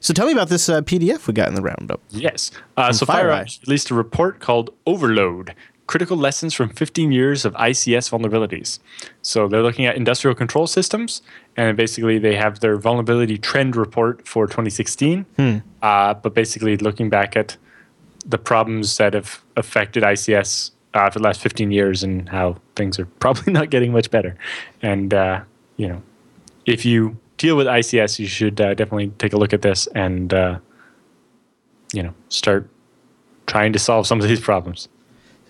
So tell me about this PDF we got in the roundup. Yes. So FireEye released a report called Overload, Critical Lessons from 15 Years of ICS Vulnerabilities. So they're looking at industrial control systems, and basically they have their vulnerability trend report for 2016, but basically looking back at the problems that have affected ICS for the last 15 years and how things are probably not getting much better. And, you know, if you deal with ICS, you should definitely take a look at this and, you know, start trying to solve some of these problems.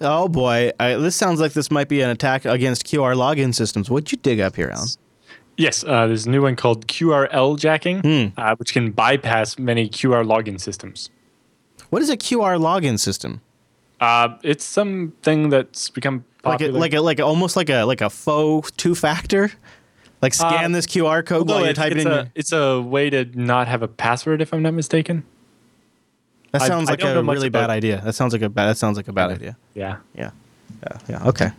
Oh, boy. This sounds like this might be an attack against QR login systems. What'd you dig up here, Alan? Yes, there's a new one called QRL jacking, which can bypass many QR login systems. What is a QR login system? It's something that's become popular. Like a faux two-factor? Like scan this QR code while you type it in? It's a way to not have a password, if I'm not mistaken. That sounds like a really bad idea. That sounds like a bad idea. Yeah. Okay.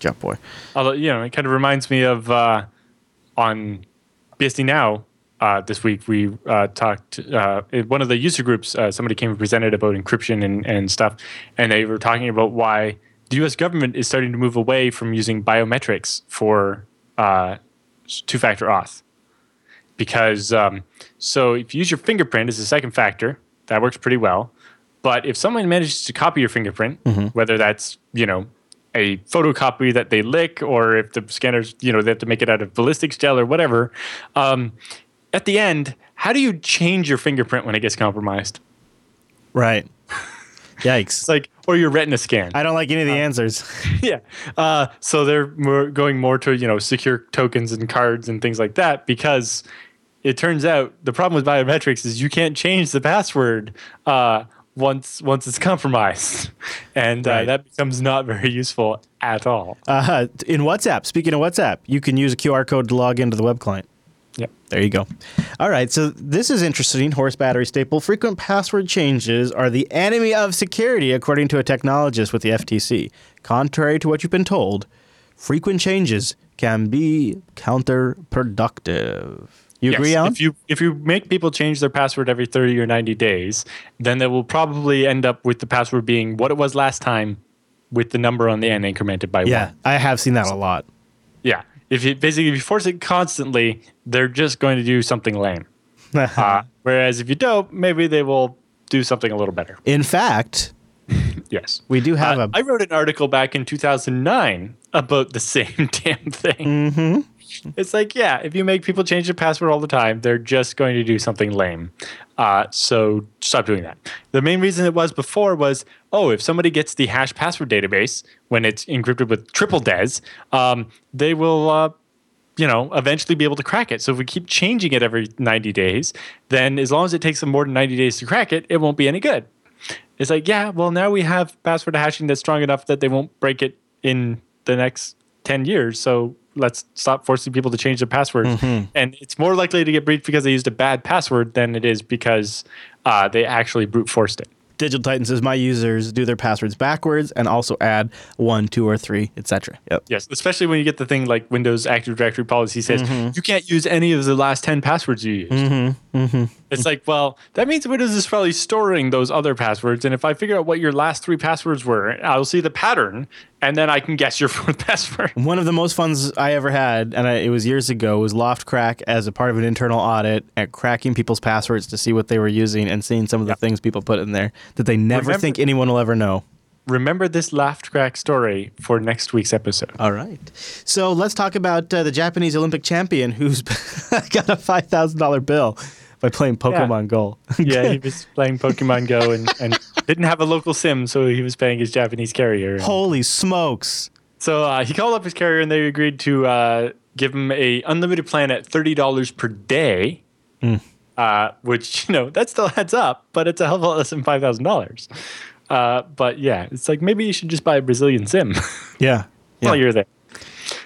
Jump boy. Although, you know, it kind of reminds me of on BSD Now this week, we talked, one of the user groups, somebody came and presented about encryption and stuff, and they were talking about why the U.S. government is starting to move away from using biometrics for two-factor auth. Because, so if you use your fingerprint as a second factor, that works pretty well. But if someone manages to copy your fingerprint, whether that's, you know, a photocopy that they lick or if the scanners, you know, they have to make it out of ballistics gel or whatever, at the end, how do you change your fingerprint when it gets compromised? Right. Yikes. It's like, or your retina scan. I don't like any of the answers. Yeah. So they're going more to, you know, secure tokens and cards and things like that because... It turns out the problem with biometrics is you can't change the password once it's compromised. And that becomes not very useful at all. In WhatsApp, speaking of WhatsApp, you can use a QR code to log into the web client. Yep. There you go. All right. So this is interesting. Horse battery staple. Frequent password changes are the enemy of security, according to a technologist with the FTC. Contrary to what you've been told, frequent changes can be counterproductive. You agree, Alan? If you make people change their password every 30 or 90 days, then they will probably end up with the password being what it was last time with the number on the end incremented by 1. Yeah, I have seen that a lot. Yeah. If you force it constantly, they're just going to do something lame. Whereas if you don't, maybe they will do something a little better. In fact... Yes. We do have I wrote an article back in 2009 about the same damn thing. Mm-hmm. It's like, yeah, if you make people change their password all the time, they're just going to do something lame. So stop doing that. The main reason it was before was, if somebody gets the hash password database when it's encrypted with triple DES, they will, you know, eventually be able to crack it. So if we keep changing it every 90 days, then as long as it takes them more than 90 days to crack it, it won't be any good. It's like, yeah, well, now we have password hashing that's strong enough that they won't break it in the next 10 years, so... Let's stop forcing people to change their passwords. Mm-hmm. And it's more likely to get breached because they used a bad password than it is because they actually brute forced it. Digital Titan says, my users do their passwords backwards and also add 1, 2, or 3, etc. Yep. Yes, especially when you get the thing like Windows Active Directory policy says, you can't use any of the last 10 passwords you used. It's like, well, that means Windows is probably storing those other passwords. And if I figure out what your last 3 passwords were, I'll see the pattern, and then I can guess your 4th password. One of the most fun I ever had, and it was years ago, was LoftCrack as a part of an internal audit at cracking people's passwords to see what they were using and seeing some of the things people put in there that they never think anyone will ever know. Remember this LoftCrack story for next week's episode. All right. So let's talk about the Japanese Olympic champion who's got a $5,000 bill by playing Pokemon Go. He was playing Pokemon Go and didn't have a local SIM, so he was paying his Japanese carrier. Holy smokes. So he called up his carrier, and they agreed to give him an unlimited plan at $30 per day, which, you know, that still adds up, but it's a hell of a lot less than $5,000. But yeah, it's like maybe you should just buy a Brazilian SIM. While you're there.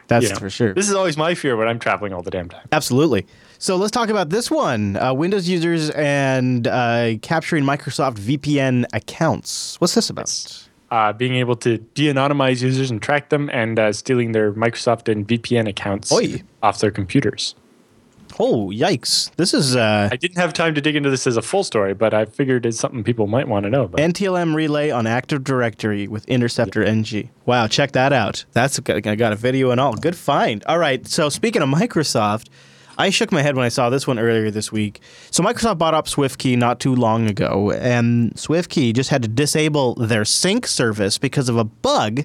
That's for sure. This is always my fear when I'm traveling all the damn time. Absolutely. So let's talk about this one, Windows users and capturing Microsoft VPN accounts. What's this about? Yes. Being able to de-anonymize users and track them, and stealing their Microsoft and VPN accounts off their computers. Oh, yikes. This is... I didn't have time to dig into this as a full story, but I figured it's something people might want to know about. NTLM relay on Active Directory with Interceptor NG. Wow, check that out. That's got a video and all. Good find. All right, so speaking of Microsoft, I shook my head when I saw this one earlier this week. So Microsoft bought up SwiftKey not too long ago, and SwiftKey just had to disable their sync service because of a bug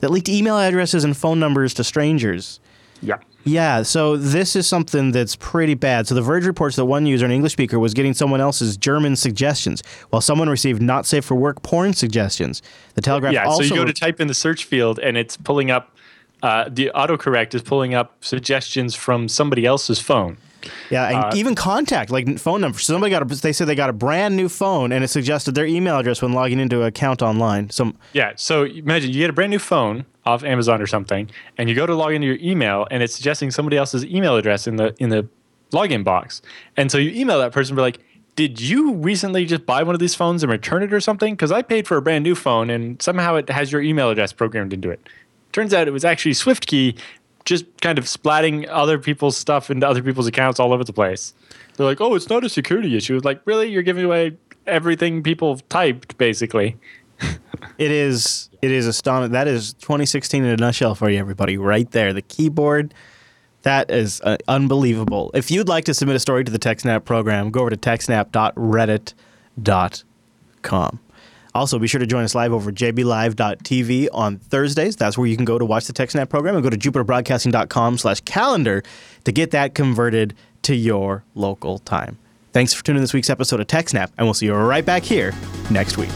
that leaked email addresses and phone numbers to strangers. Yeah. Yeah, so this is something that's pretty bad. So The Verge reports that one user, an English speaker, was getting someone else's German suggestions, while someone received not safe for work porn suggestions. The Telegraph also... Yeah, so you go to type in the search field, and it's pulling up... the autocorrect is pulling up suggestions from somebody else's phone. Yeah, and even contact, like phone numbers. Somebody they said they got a brand new phone, and it suggested their email address when logging into an account online. So imagine you get a brand new phone off Amazon or something, and you go to log into your email, and it's suggesting somebody else's email address in the login box. And so you email that person and be like, did you recently just buy one of these phones and return it or something? Because I paid for a brand new phone, and somehow it has your email address programmed into it. Turns out it was actually SwiftKey just kind of splatting other people's stuff into other people's accounts all over the place. They're like, oh, it's not a security issue. It's like, really? You're giving away everything people typed, basically. It is astonishing. That is 2016 in a nutshell for you, everybody, right there. The keyboard, that is unbelievable. If you'd like to submit a story to the TechSnap program, go over to techsnap.reddit.com. Also, be sure to join us live over at jblive.tv on Thursdays. That's where you can go to watch the TechSnap program, and go to jupiterbroadcasting.com/calendar to get that converted to your local time. Thanks for tuning in this week's episode of TechSnap, and we'll see you right back here next week.